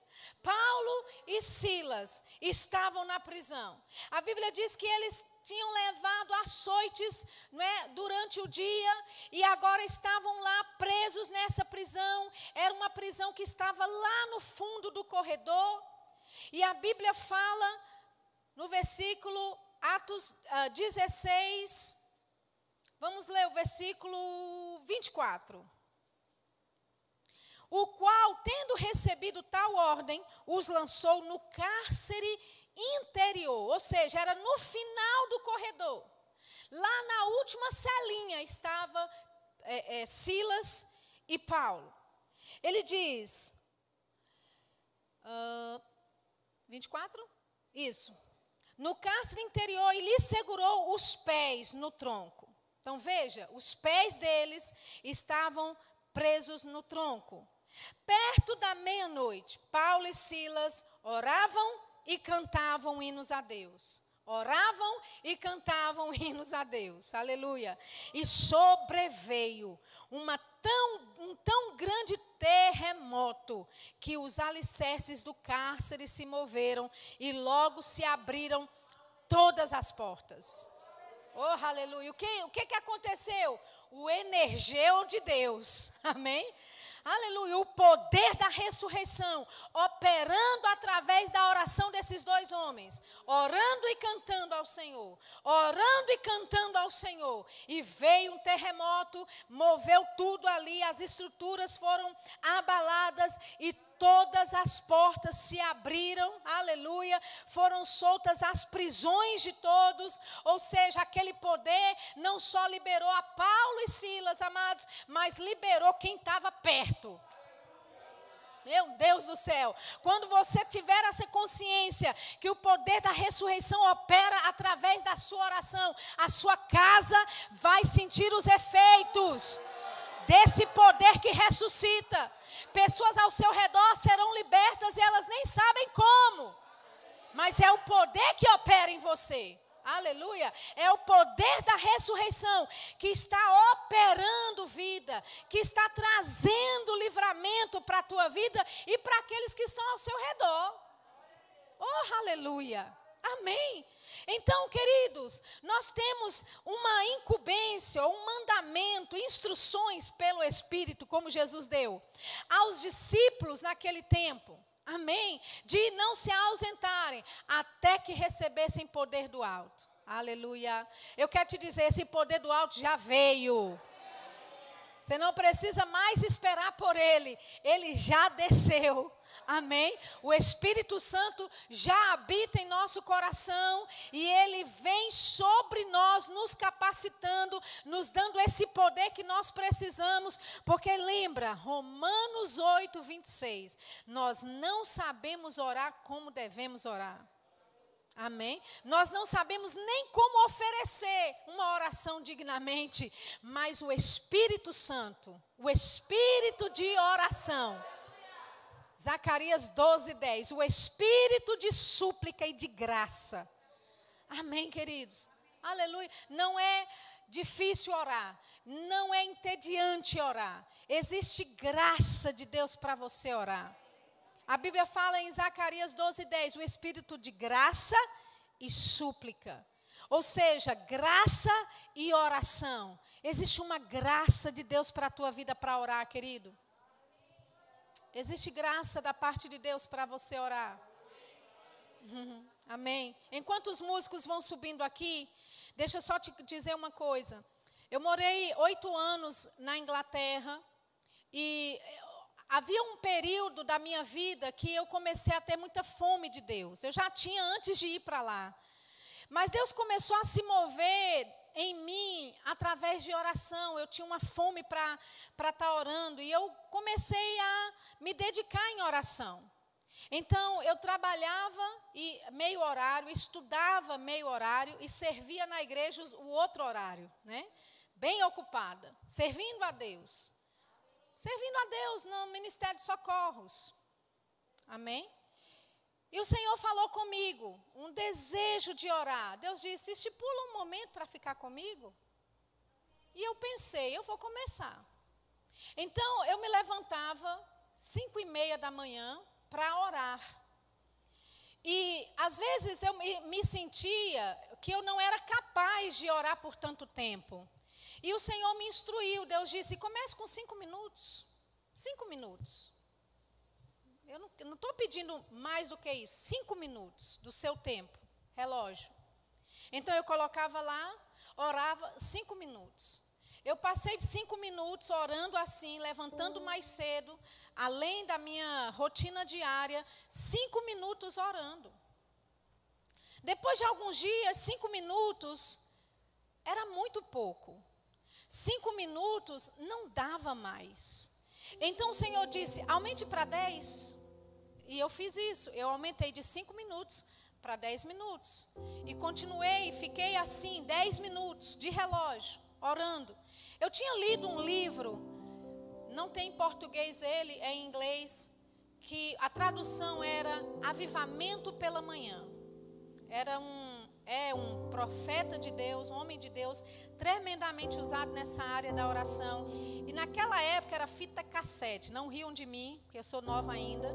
Paulo e Silas estavam na prisão. A Bíblia diz que eles tinham levado açoites, não é, durante o dia, e agora estavam lá presos nessa prisão. Era uma prisão que estava lá no fundo do corredor. E a Bíblia fala no versículo Atos 16, vamos ler o versículo 24. O qual, tendo recebido tal ordem, os lançou no cárcere interior. Ou seja, era no final do corredor. Lá na última celinha estava Silas e Paulo. Ele diz... 24? Isso. No cárcere interior, e lhe segurou os pés no tronco. Então, veja, os pés deles estavam presos no tronco. Perto da meia-noite, Paulo e Silas oravam e cantavam hinos a Deus. Oravam e cantavam hinos a Deus. Aleluia. E sobreveio um tão grande terremoto que os alicerces do cárcere se moveram e logo se abriram todas as portas. Oh, aleluia. O que aconteceu? O energeu de Deus. Amém? Aleluia, o poder da ressurreição, operando através da oração desses dois homens, orando e cantando ao Senhor, orando e cantando ao Senhor, e veio um terremoto, moveu tudo ali, as estruturas foram abaladas e todas as portas se abriram, aleluia, foram soltas as prisões de todos, ou seja, aquele poder não só liberou a Paulo e Silas, amados, mas liberou quem estava perto. Meu Deus do céu, quando você tiver essa consciência que o poder da ressurreição opera através da sua oração, a sua casa vai sentir os efeitos desse poder que ressuscita. Pessoas ao seu redor serão libertas e elas nem sabem como. Mas é o poder que opera em você. Aleluia. É o poder da ressurreição que está operando vida, que está trazendo livramento para a tua vida e para aqueles que estão ao seu redor. Oh, aleluia. Amém. Então, queridos, nós temos uma incumbência, um mandamento, instruções pelo Espírito, como Jesus deu aos discípulos naquele tempo. Amém. De não se ausentarem até que recebessem poder do alto. Aleluia. Eu quero te dizer, esse poder do alto já veio. Você não precisa mais esperar por ele. Ele já desceu. Amém? O Espírito Santo já habita em nosso coração e ele vem sobre nós, nos capacitando, nos dando esse poder que nós precisamos. Porque lembra, Romanos 8, 26, nós não sabemos orar como devemos orar. Amém? Nós não sabemos nem como oferecer uma oração dignamente, mas o Espírito Santo, o Espírito de oração, Zacarias 12, 10, o espírito de súplica e de graça. Amém, queridos? Amém. Aleluia. Não é difícil orar, não é entediante orar. Existe graça de Deus para você orar. A Bíblia fala em Zacarias 12:10, o espírito de graça e súplica. Ou seja, graça e oração. Existe uma graça de Deus para a tua vida para orar, querido. Existe graça da parte de Deus para você orar. Amém. Enquanto os músicos vão subindo aqui, deixa eu só te dizer uma coisa. Eu morei 8 anos na Inglaterra e havia um período da minha vida que eu comecei a ter muita fome de Deus. Eu já tinha antes de ir para lá. Mas Deus começou a se mover em mim através de oração. Eu tinha uma fome para estar orando e eu comecei a me dedicar em oração. Então, eu trabalhava e meio horário, estudava meio horário e servia na igreja o outro horário, né? Bem ocupada, servindo a Deus. Servindo a Deus no Ministério de Socorros. Amém? E o Senhor falou comigo, um desejo de orar. Deus disse, estipula um momento para ficar comigo. E eu pensei, eu vou começar. Então, eu me levantava 5:30 da manhã para orar. E, às vezes, eu me sentia que eu não era capaz de orar por tanto tempo. E o Senhor me instruiu, Deus disse, comece com 5 minutos. 5 minutos. Eu não estou pedindo mais do que isso. 5 minutos do seu tempo. Relógio. Então, eu colocava lá, orava 5 minutos. Eu passei 5 minutos orando assim, levantando mais cedo, além da minha rotina diária, 5 minutos orando. Depois de alguns dias, 5 minutos era muito pouco. 5 minutos não dava mais. Então o Senhor disse, aumente para 10. E eu fiz isso, eu aumentei de 5 minutos para 10 minutos. E continuei, fiquei assim, 10 minutos de relógio, orando. Eu tinha lido um livro, não tem em português ele, é em inglês, que a tradução era Avivamento pela Manhã. Era um profeta de Deus, um homem de Deus, tremendamente usado nessa área da oração. E naquela época era fita cassete, não riam de mim, porque eu sou nova ainda.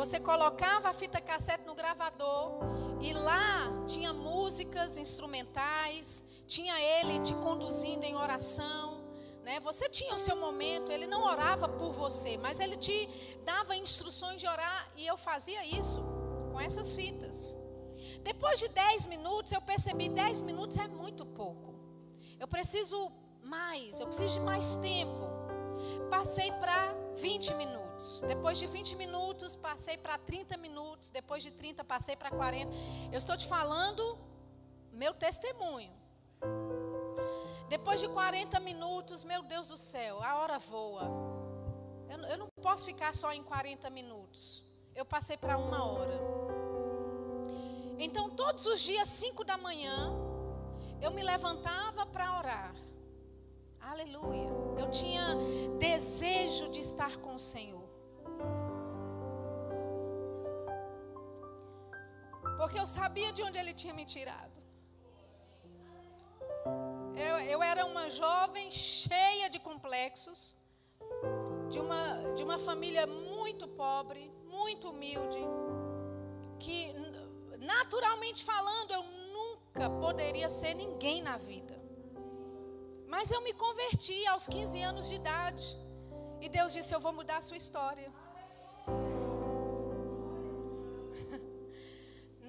Você colocava a fita cassete no gravador e lá tinha músicas instrumentais, tinha ele te conduzindo em oração, né? Você tinha o seu momento, ele não orava por você, mas ele te dava instruções de orar e eu fazia isso com essas fitas. Depois de 10 minutos, eu percebi, 10 minutos é muito pouco. Eu preciso mais, eu preciso de mais tempo. Passei para 20 minutos. Depois de 20 minutos, passei para 30 minutos. Depois de 30, passei para 40. Eu estou te falando meu testemunho. Depois de 40 minutos, meu Deus do céu, a hora voa. Eu não posso ficar só em 40 minutos. Eu passei para 1 hora. Então, todos os dias, 5 da manhã, eu me levantava para orar. Aleluia. Eu tinha desejo de estar com o Senhor. Porque eu sabia de onde Ele tinha me tirado. Eu era uma jovem cheia de complexos. De uma família muito pobre, muito humilde. Que... naturalmente falando, eu nunca poderia ser ninguém na vida. Mas eu me converti aos 15 anos de idade. E Deus disse, eu vou mudar a sua história.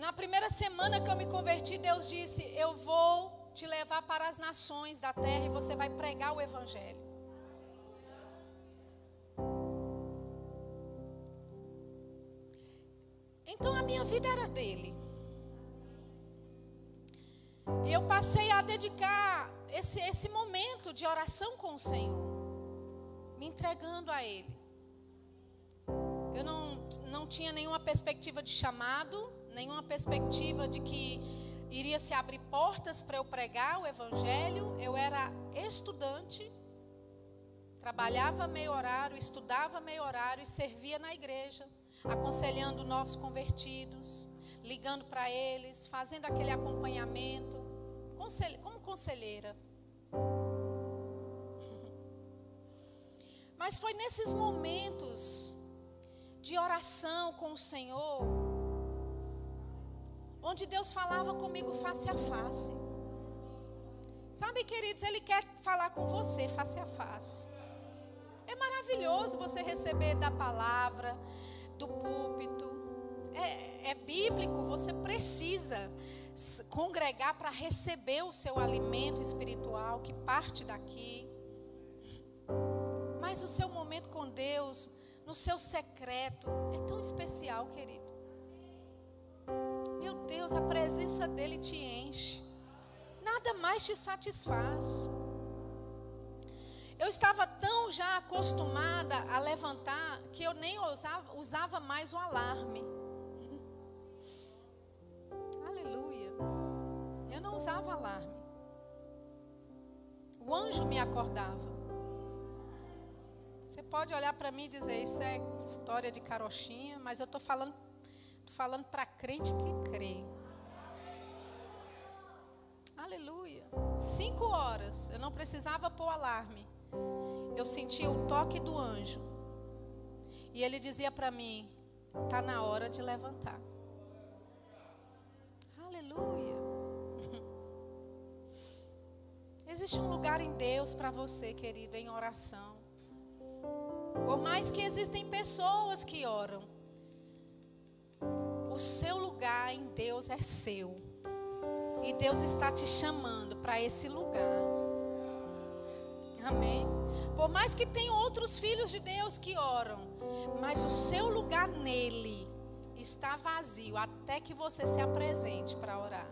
Na primeira semana que eu me converti, Deus disse, eu vou te levar para as nações da terra e você vai pregar o evangelho. Então a minha vida era dele. E eu passei a dedicar esse momento de oração com o Senhor, me entregando a Ele. Eu não tinha nenhuma perspectiva de chamado, nenhuma perspectiva de que iria se abrir portas para eu pregar o evangelho. Eu era estudante, trabalhava meio horário, estudava meio horário e servia na igreja, aconselhando novos convertidos, ligando para eles, fazendo aquele acompanhamento, como conselheira Mas foi nesses momentos de oração com o Senhor, onde Deus falava comigo face a face. Sabe, queridos, Ele quer falar com você face a face. É maravilhoso você receber da palavra, do púlpito. É bíblico, você precisa congregar para receber o seu alimento espiritual que parte daqui. Mas o seu momento com Deus, no seu secreto, é tão especial, querido. Meu Deus, a presença dEle te enche. Nada mais te satisfaz. Eu estava tão já acostumada a levantar que eu nem usava mais o alarme. Aleluia. Eu não usava alarme. O anjo me acordava. Você pode olhar para mim e dizer, isso é história de carochinha, mas eu estou falando para crente que crê. Aleluia. 5 horas, eu não precisava pôr alarme. Eu sentia o toque do anjo. E ele dizia para mim, está na hora de levantar. Aleluia. Existe um lugar em Deus para você, querido, em oração. Por mais que existem pessoas que oram, o seu lugar em Deus é seu. E Deus está te chamando para esse lugar. Amém? Por mais que tenham outros filhos de Deus que oram, mas o seu lugar nele está vazio até que você se apresente para orar.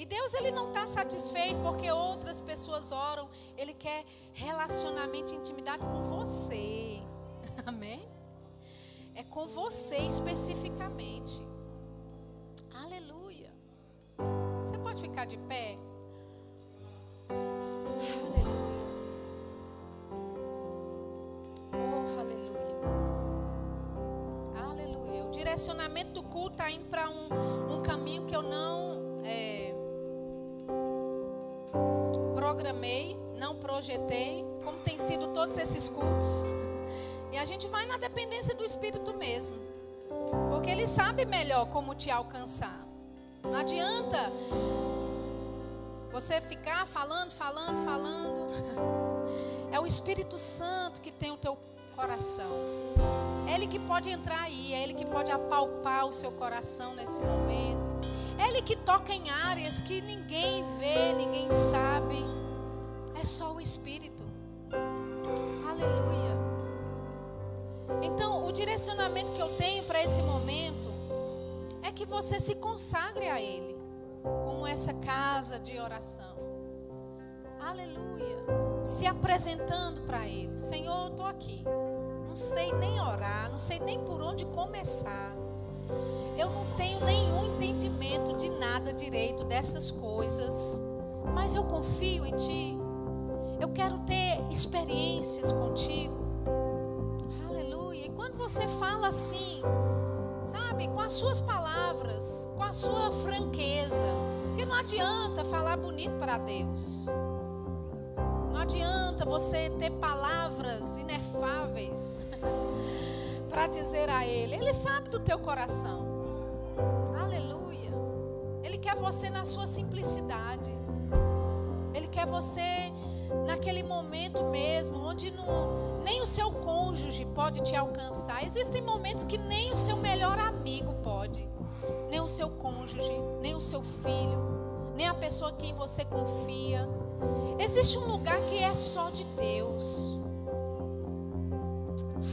E Deus, Ele não está satisfeito porque outras pessoas oram. Ele quer relacionamento e intimidade com você. Amém? É com você especificamente. Aleluia. Você pode ficar de pé? O direcionamento do culto está indo para um caminho que eu não programei, não projetei, como tem sido todos esses cultos. E a gente vai na dependência do Espírito mesmo, porque Ele sabe melhor como te alcançar. Não adianta você ficar falando. É o Espírito Santo que tem o teu coração. É Ele que pode entrar aí, é Ele que pode apalpar o seu coração nesse momento. É Ele que toca em áreas que ninguém vê, ninguém sabe. É só o Espírito. Aleluia. Então, o direcionamento que eu tenho para esse momento é que você se consagre a Ele, como essa casa de oração. Aleluia. Se apresentando para Ele. Senhor, eu estou aqui. Não sei nem orar, não sei nem por onde começar. Eu não tenho nenhum entendimento de nada direito dessas coisas, mas eu confio em Ti. Eu quero ter experiências contigo. Aleluia. E quando você fala assim, sabe, com as suas palavras, com a sua franqueza, porque não adianta falar bonito para Deus. Não adianta você ter palavras inefáveis para dizer a Ele. Ele sabe do teu coração. Aleluia. Ele quer você na sua simplicidade. Ele quer você naquele momento mesmo, onde nem o seu cônjuge pode te alcançar. Existem momentos que nem o seu melhor amigo pode. Nem o seu cônjuge, nem o seu filho, nem a pessoa em quem você confia. Existe um lugar que é só de Deus.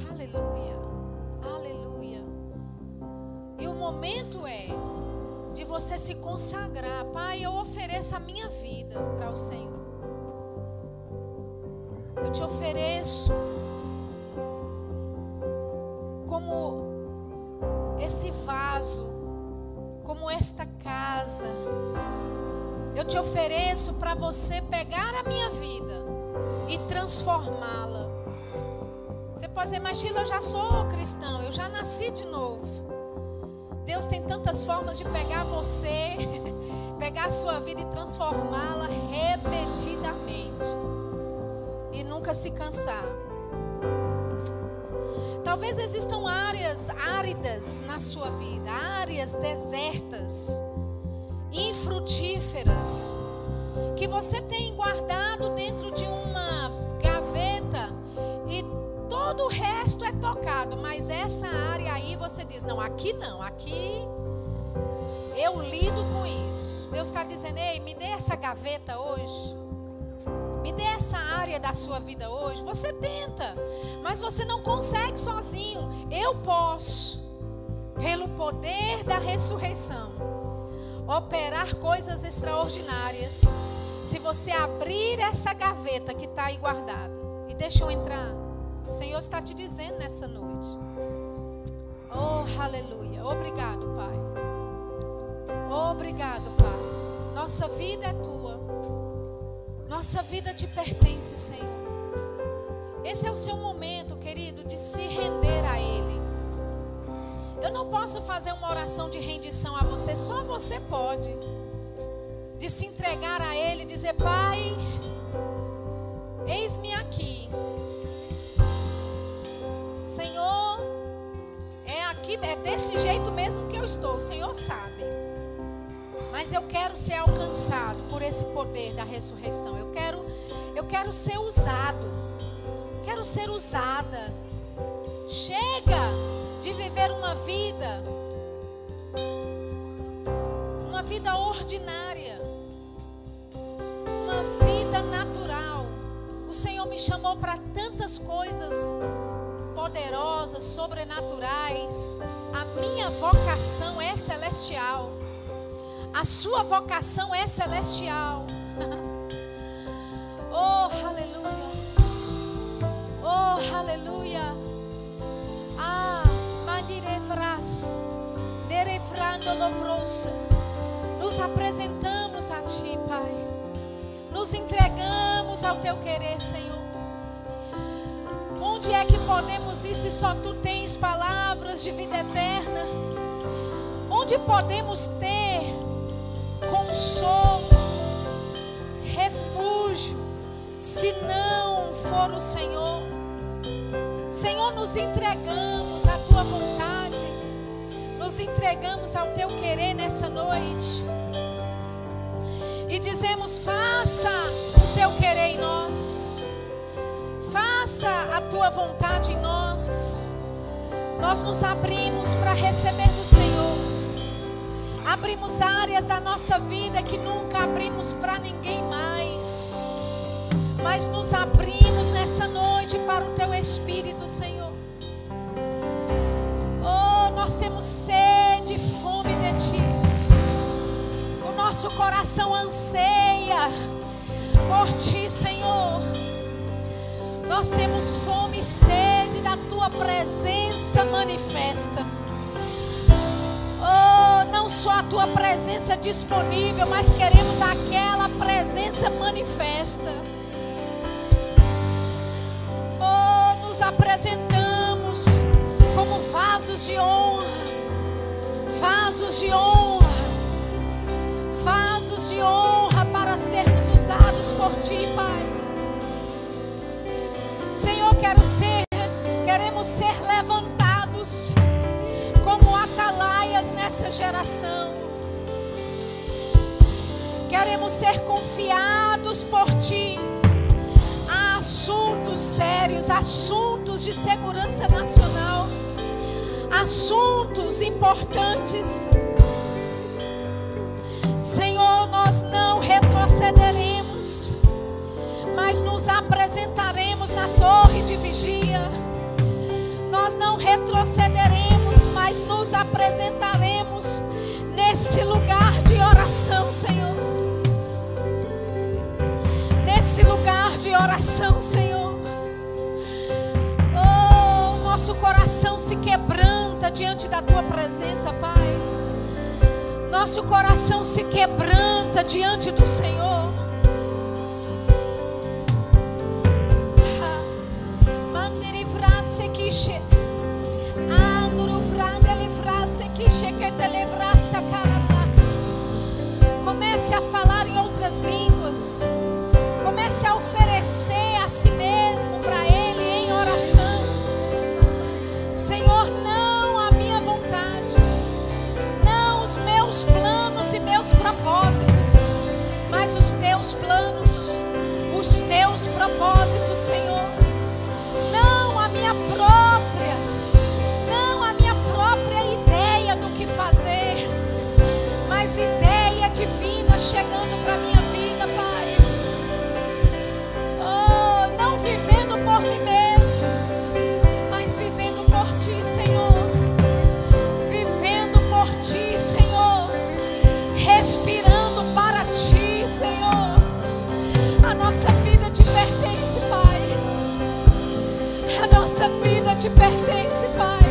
Aleluia. Aleluia. E o momento é de você se consagrar. Pai, eu ofereço a minha vida para o Senhor. Eu te ofereço como esse vaso, como esta casa. Eu te ofereço para você pegar a minha vida e transformá-la. Você pode dizer, mas Gila, eu já sou cristão, eu já nasci de novo. Deus tem tantas formas de pegar você, pegar a sua vida e transformá-la repetidamente. E nunca se cansar. Talvez existam áreas áridas na sua vida, áreas desertas, infrutíferas, que você tem guardado dentro de uma gaveta e todo o resto é tocado, mas essa área aí você diz, não, aqui não, aqui eu lido com isso. Deus está dizendo, ei, me dê essa gaveta hoje, me dê essa área da sua vida hoje. Você tenta, mas você não consegue sozinho. Eu posso, pelo poder da ressurreição, operar coisas extraordinárias, se você abrir essa gaveta que está aí guardada e deixa eu entrar. O Senhor está te dizendo nessa noite. Oh, aleluia. Obrigado, Pai. Obrigado, Pai. Nossa vida é tua, nossa vida te pertence, Senhor. Esse é o seu momento, querido, de se render a Ele. Eu não posso fazer uma oração de rendição a você, só você pode. De se entregar a Ele e dizer, Pai, eis-me aqui. Senhor, é aqui, é desse jeito mesmo que eu estou, o Senhor sabe. Mas eu quero ser alcançado por esse poder da ressurreição. Eu quero ser usado. Quero ser usada. Chega de viver uma vida ordinária, uma vida natural. O Senhor me chamou para tantas coisas poderosas, sobrenaturais. A minha vocação é celestial. A sua vocação é celestial. Oh, aleluia. Oh, aleluia. Ah, mandirefras, derefrando louvrous. Nos apresentamos a Ti, Pai. Nos entregamos ao Teu querer, Senhor. Onde é que podemos ir se só Tu tens palavras de vida eterna? Onde podemos ter consolo, refúgio, se não for o Senhor? Senhor, nos entregamos à Tua vontade, nos entregamos ao Teu querer nessa noite e dizemos, faça o Teu querer em nós, faça a Tua vontade em nós. Nós nos abrimos para receber do Senhor. Abrimos áreas da nossa vida que nunca abrimos para ninguém mais. Mas nos abrimos nessa noite para o Teu Espírito, Senhor. Oh, nós temos sede e fome de Ti. O nosso coração anseia por Ti, Senhor. Nós temos fome e sede da Tua presença manifesta. Não só a Tua presença disponível, mas queremos aquela presença manifesta. Oh, nos apresentamos como vasos de honra para sermos usados por Ti, Pai. Senhor, queremos ser levantados como atalaias nessa geração. Queremos ser confiados por Ti a assuntos sérios, assuntos de segurança nacional, assuntos importantes. Senhor, nós não retrocederemos, mas nos apresentaremos na torre de vigia. Nós não retrocederemos, mas nos apresentaremos nesse lugar de oração, Senhor. Nesse lugar de oração, Senhor. Oh, nosso coração se quebranta diante da Tua presença, Pai. Nosso coração se quebranta diante do Senhor. Mandirifrasekiche. Comece a falar em outras línguas. Comece a oferecer a si mesmo para Ele em oração. teus planos, os teus propósitos, Senhor. Não a minha própria, não a minha própria ideia do que fazer, mas ideia divina chegando para a minha vida, Pai. Oh, não vivendo por mim mesmo, mas vivendo por Ti, Senhor. Vivendo por Ti, Senhor. Respirando para Ti, Senhor. A nossa vida Te pertence, Pai. A nossa vida Te pertence, Pai.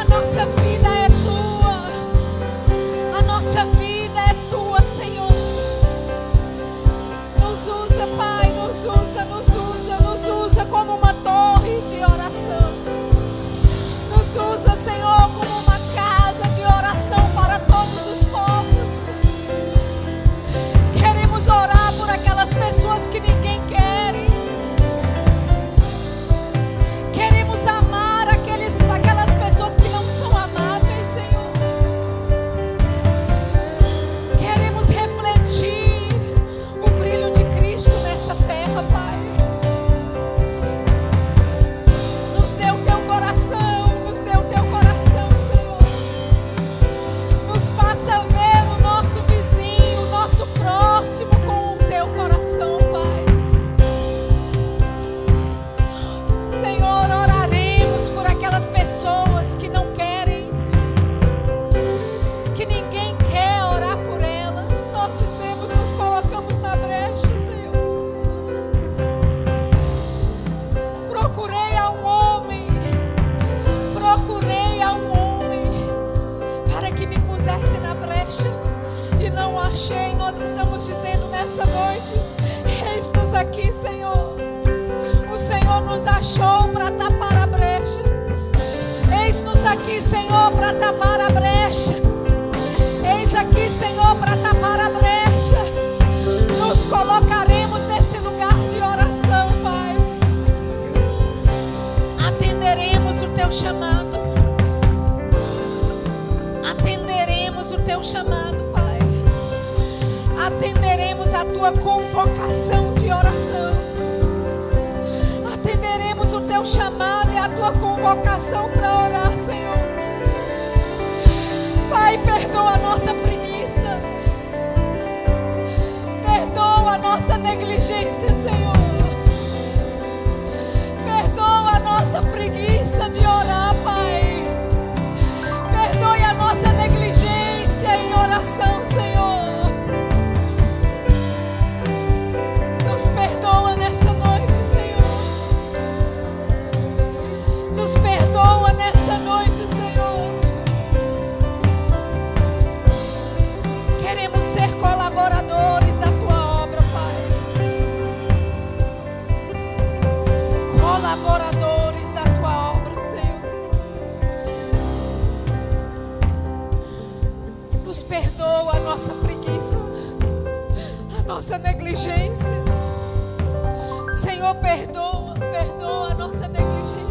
A nossa vida é Tua. A nossa vida é Tua, Senhor. Nos usa, Pai, nos usa, nos usa, nos usa como uma torre de oração. Nos usa, Senhor, como uma casa de oração para todos os povos. Queremos orar por aquelas pessoas que ninguém quer. Queremos amar aquelas pessoas que não são amáveis, Senhor. Queremos refletir o brilho de Cristo nessa terra, Pai. Nos dê o Teu coração, nos dê o Teu coração, Senhor. Nos faça ver o nosso vizinho, o nosso próximo com o Teu coração, Pai. Senhor, oraremos por aquelas pessoas que não querem, que ninguém quer orar por elas. Nós dizemos, nos colocamos na brecha, Senhor. Procurei a um homem para que me pusesse na brecha e não achei. Nós estamos dizendo nessa noite, eis-nos aqui, Senhor. O Senhor nos achou para tapar a brecha. Eis-nos aqui, Senhor, para tapar a brecha. Eis aqui, Senhor, para tapar a brecha. Nos colocaremos nesse lugar de oração, Pai. Atenderemos o Teu chamado. Atenderemos o Teu chamado, Pai. Atenderemos a Tua convocação de oração. Atenderemos o Teu chamado e a Tua convocação para orar, Senhor. Pai, perdoa a nossa preguiça. Perdoa a nossa negligência, Senhor. Perdoa a nossa preguiça de orar, Pai. Perdoe a nossa negligência em oração, Senhor. Nos perdoa nessa noite, Senhor. Nos perdoa nessa noite, Senhor. Queremos ser colaboradores da Tua obra, Pai. Colaboradores da Tua obra, Senhor. Nos perdoa a nossa preguiça, a nossa negligência. Senhor, perdoa, perdoa a nossa negligência.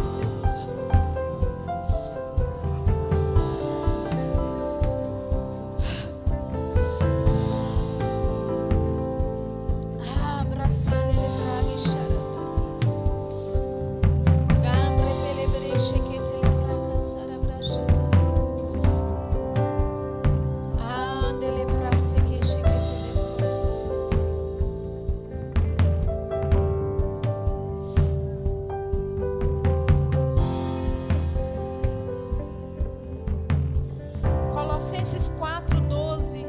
Colossenses 4:12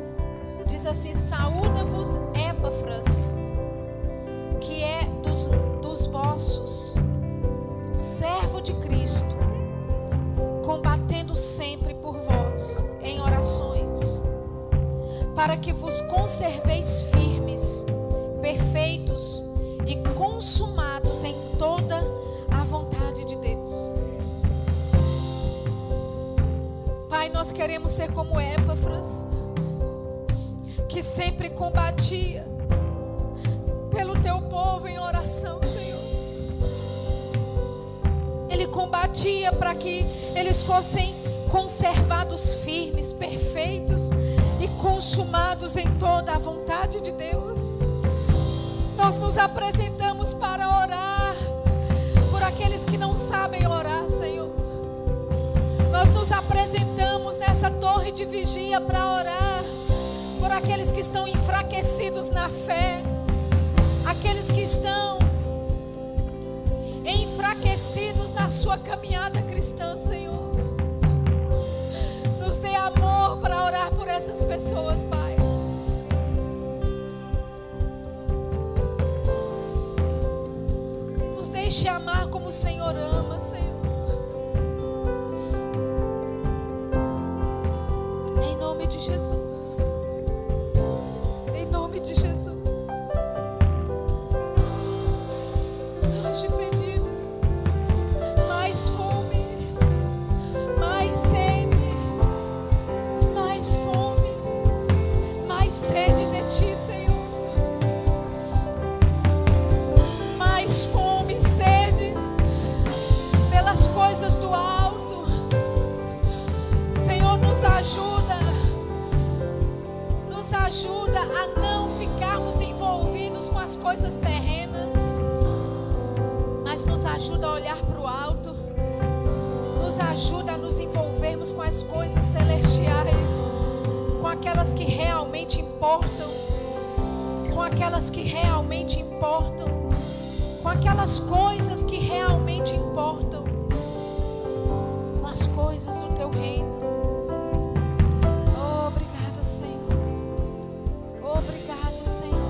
diz assim: saúda-vos Epáfras, que é dos vossos, servo de Cristo, combatendo sempre por vós em orações, para que vos conserveis firmes, perfeitos e consumados em toda a vontade de Deus. Pai, nós queremos ser como Epáfras, que sempre combatia pelo Teu povo em oração, Senhor. Ele combatia para que eles fossem conservados firmes, perfeitos e consumados em toda a vontade de Deus. Nós nos apresentamos para orar por aqueles que não sabem orar, Senhor. Nós nos apresentamos nessa torre de vigia para orar por aqueles que estão enfraquecidos na fé, aqueles que estão enfraquecidos na sua caminhada cristã, Senhor. Nos dê amor para orar por essas pessoas, Pai. Nos deixe amar como o Senhor ama, Senhor. Em nome de Jesus. Em nome de Jesus. Nós te pedimos mais fome, mais sede, mais fome, mais sede de Ti, Senhor. Mais fome, sede pelas coisas do alto. Senhor, nos ajuda a não ficarmos envolvidos com as coisas terrenas. Mas nos ajuda a olhar para o alto, nos ajuda a nos envolvermos com as coisas celestiais, com aquelas que realmente importam, com aquelas que realmente importam, com aquelas coisas que realmente importam, com as coisas do Teu reino. Oh, obrigada, Senhor. Obrigado, Senhor.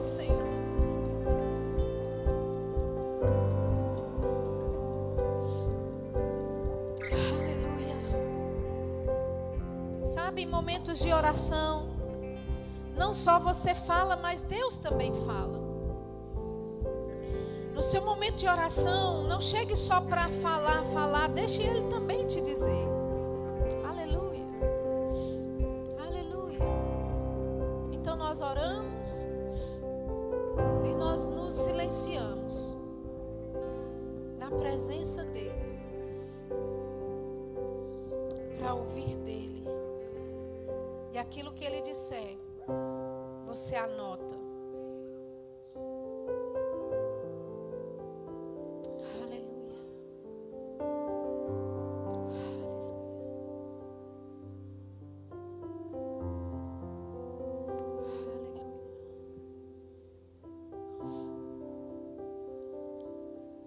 Senhor, aleluia. Sabe, em momentos de oração, não só você fala, mas Deus também fala. No seu momento de oração, não chegue só para falar, deixe Ele também te dizer. Aleluia, aleluia. Então nós oramos e nós nos silenciamos na presença dEle, para ouvir dEle. E aquilo que Ele disser, você anota. Aleluia.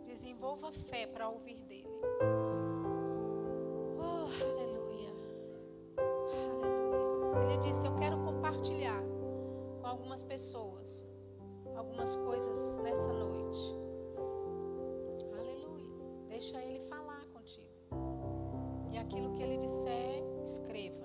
Desenvolva fé para ouvir dele. Oh, aleluia. Aleluia. Ele disse: eu quero compartilhar com algumas pessoas algumas coisas nessa noite. Aleluia. Deixa ele falar contigo. E aquilo que ele disser, escreva.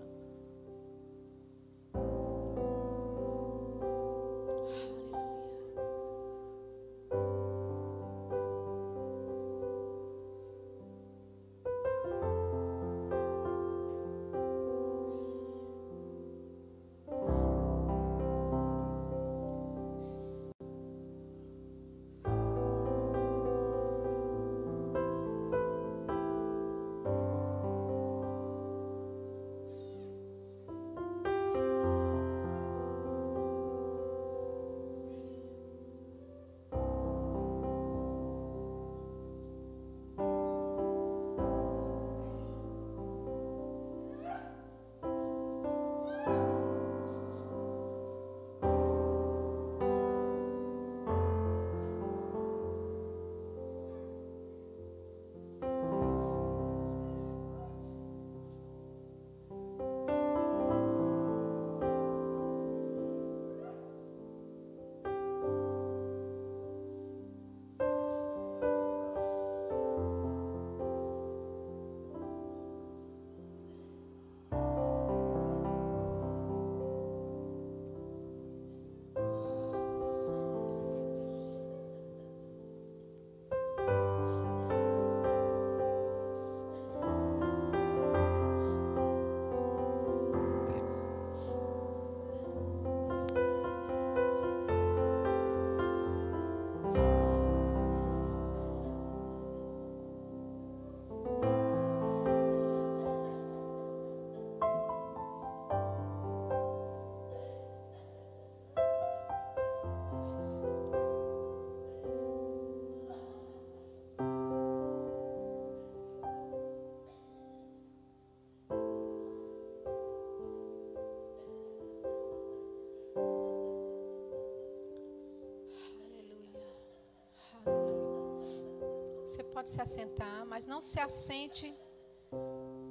Você pode se assentar, mas não se assente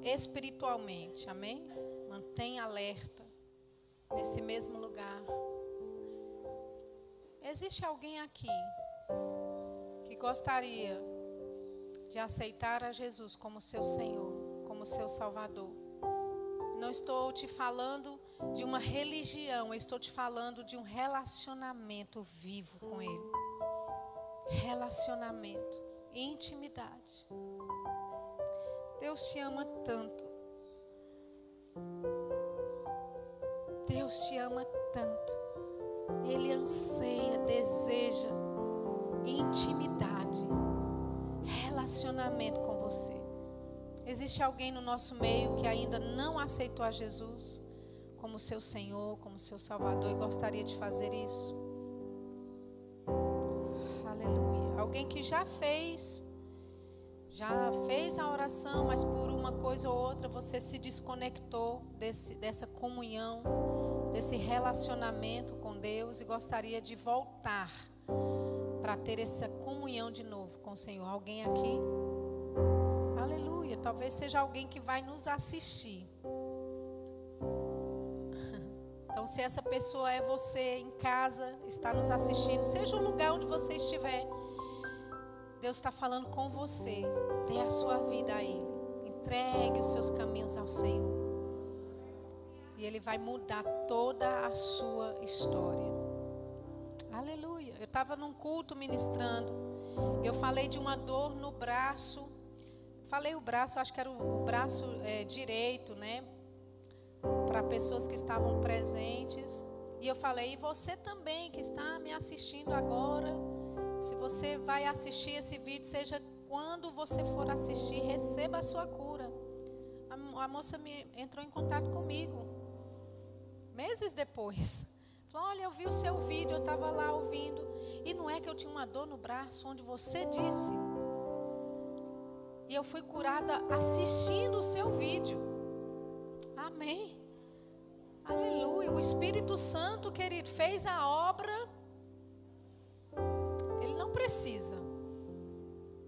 espiritualmente, amém? Mantenha alerta nesse mesmo lugar. Existe alguém aqui que gostaria de aceitar a Jesus como seu Senhor, como seu Salvador? Não estou te falando de uma religião, eu estou te falando de um relacionamento vivo com Ele. Relacionamento, intimidade. Deus te ama tanto. Deus te ama tanto. Ele anseia, deseja intimidade, relacionamento com você. Existe alguém no nosso meio que ainda não aceitou a Jesus como seu Senhor, como seu Salvador, e gostaria de fazer isso? Aleluia. Alguém que já fez a oração, mas por uma coisa ou outra você se desconectou dessa comunhão, desse relacionamento com Deus, e gostaria de voltar para ter essa comunhão de novo com o Senhor. Alguém aqui? Aleluia. Talvez seja alguém que vai nos assistir. Então, se essa pessoa é você em casa, está nos assistindo, seja o lugar onde você estiver, Deus está falando com você. Dê a sua vida a Ele. Entregue os seus caminhos ao Senhor. E Ele vai mudar toda a sua história. Aleluia. Eu estava num culto ministrando. Eu falei de uma dor no braço. Falei o braço, acho que era o braço direito, né? Para pessoas que estavam presentes. E eu falei, e você também que está me assistindo agora, se você vai assistir esse vídeo, seja quando você for assistir, receba a sua cura. A moça entrou em contato comigo meses depois. Falou, olha, eu vi o seu vídeo, eu estava lá ouvindo, e não é que eu tinha uma dor no braço onde você disse, e eu fui curada assistindo o seu vídeo. Amém. Aleluia. O Espírito Santo, querido, fez a obra. Não precisa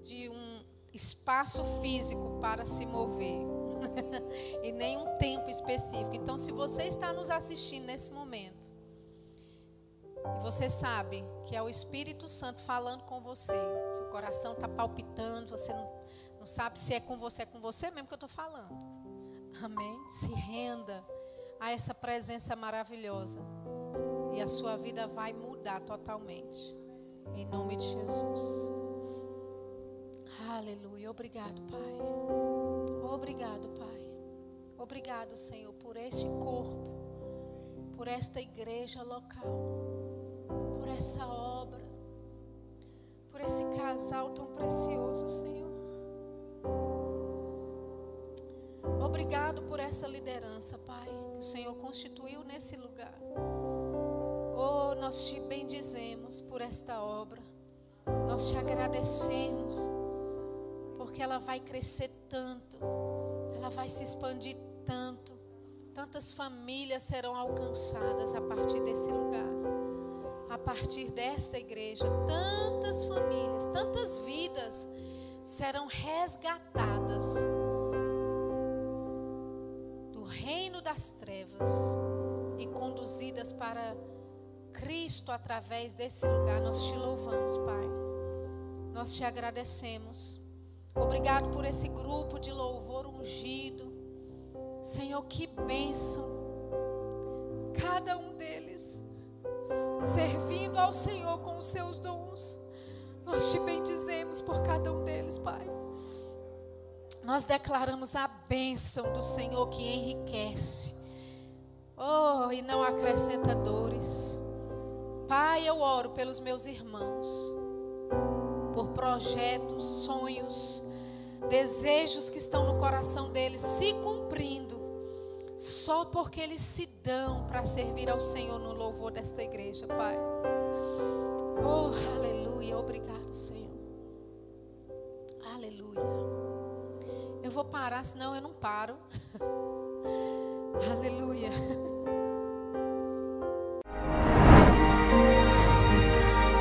de um espaço físico para se mover e nem um tempo específico. Então, se você está nos assistindo nesse momento e você sabe que é o Espírito Santo falando com você, seu coração está palpitando, você não sabe se é com você mesmo que eu estou falando, amém? Se renda a essa presença maravilhosa e a sua vida vai mudar totalmente. Em nome de Jesus. Aleluia. Obrigado, Pai. Obrigado, Pai. Obrigado, Senhor, por este corpo, por esta igreja local, por essa obra, por esse casal tão precioso, Senhor. Obrigado por essa liderança, Pai, que o Senhor constituiu nesse lugar. Oh, nós te bendizemos por esta obra. Nós te agradecemos, porque ela vai crescer tanto, ela vai se expandir tanto. Tantas famílias serão alcançadas a partir desse lugar, a partir desta igreja. Tantas famílias, tantas vidas serão resgatadas do reino das trevas e conduzidas para Cristo, através desse lugar. Nós te louvamos, Pai. Nós te agradecemos. Obrigado por esse grupo de louvor ungido. Senhor, que bênção. Cada um deles servindo ao Senhor com os seus dons. Nós te bendizemos por cada um deles, Pai. Nós declaramos a bênção do Senhor que enriquece, oh, e não acrescenta dores. Pai, eu oro pelos meus irmãos, por projetos, sonhos, desejos que estão no coração deles se cumprindo, só porque eles se dão para servir ao Senhor no louvor desta igreja, Pai. Oh, aleluia, obrigado, Senhor. Aleluia. Eu vou parar, senão eu não paro. Aleluia.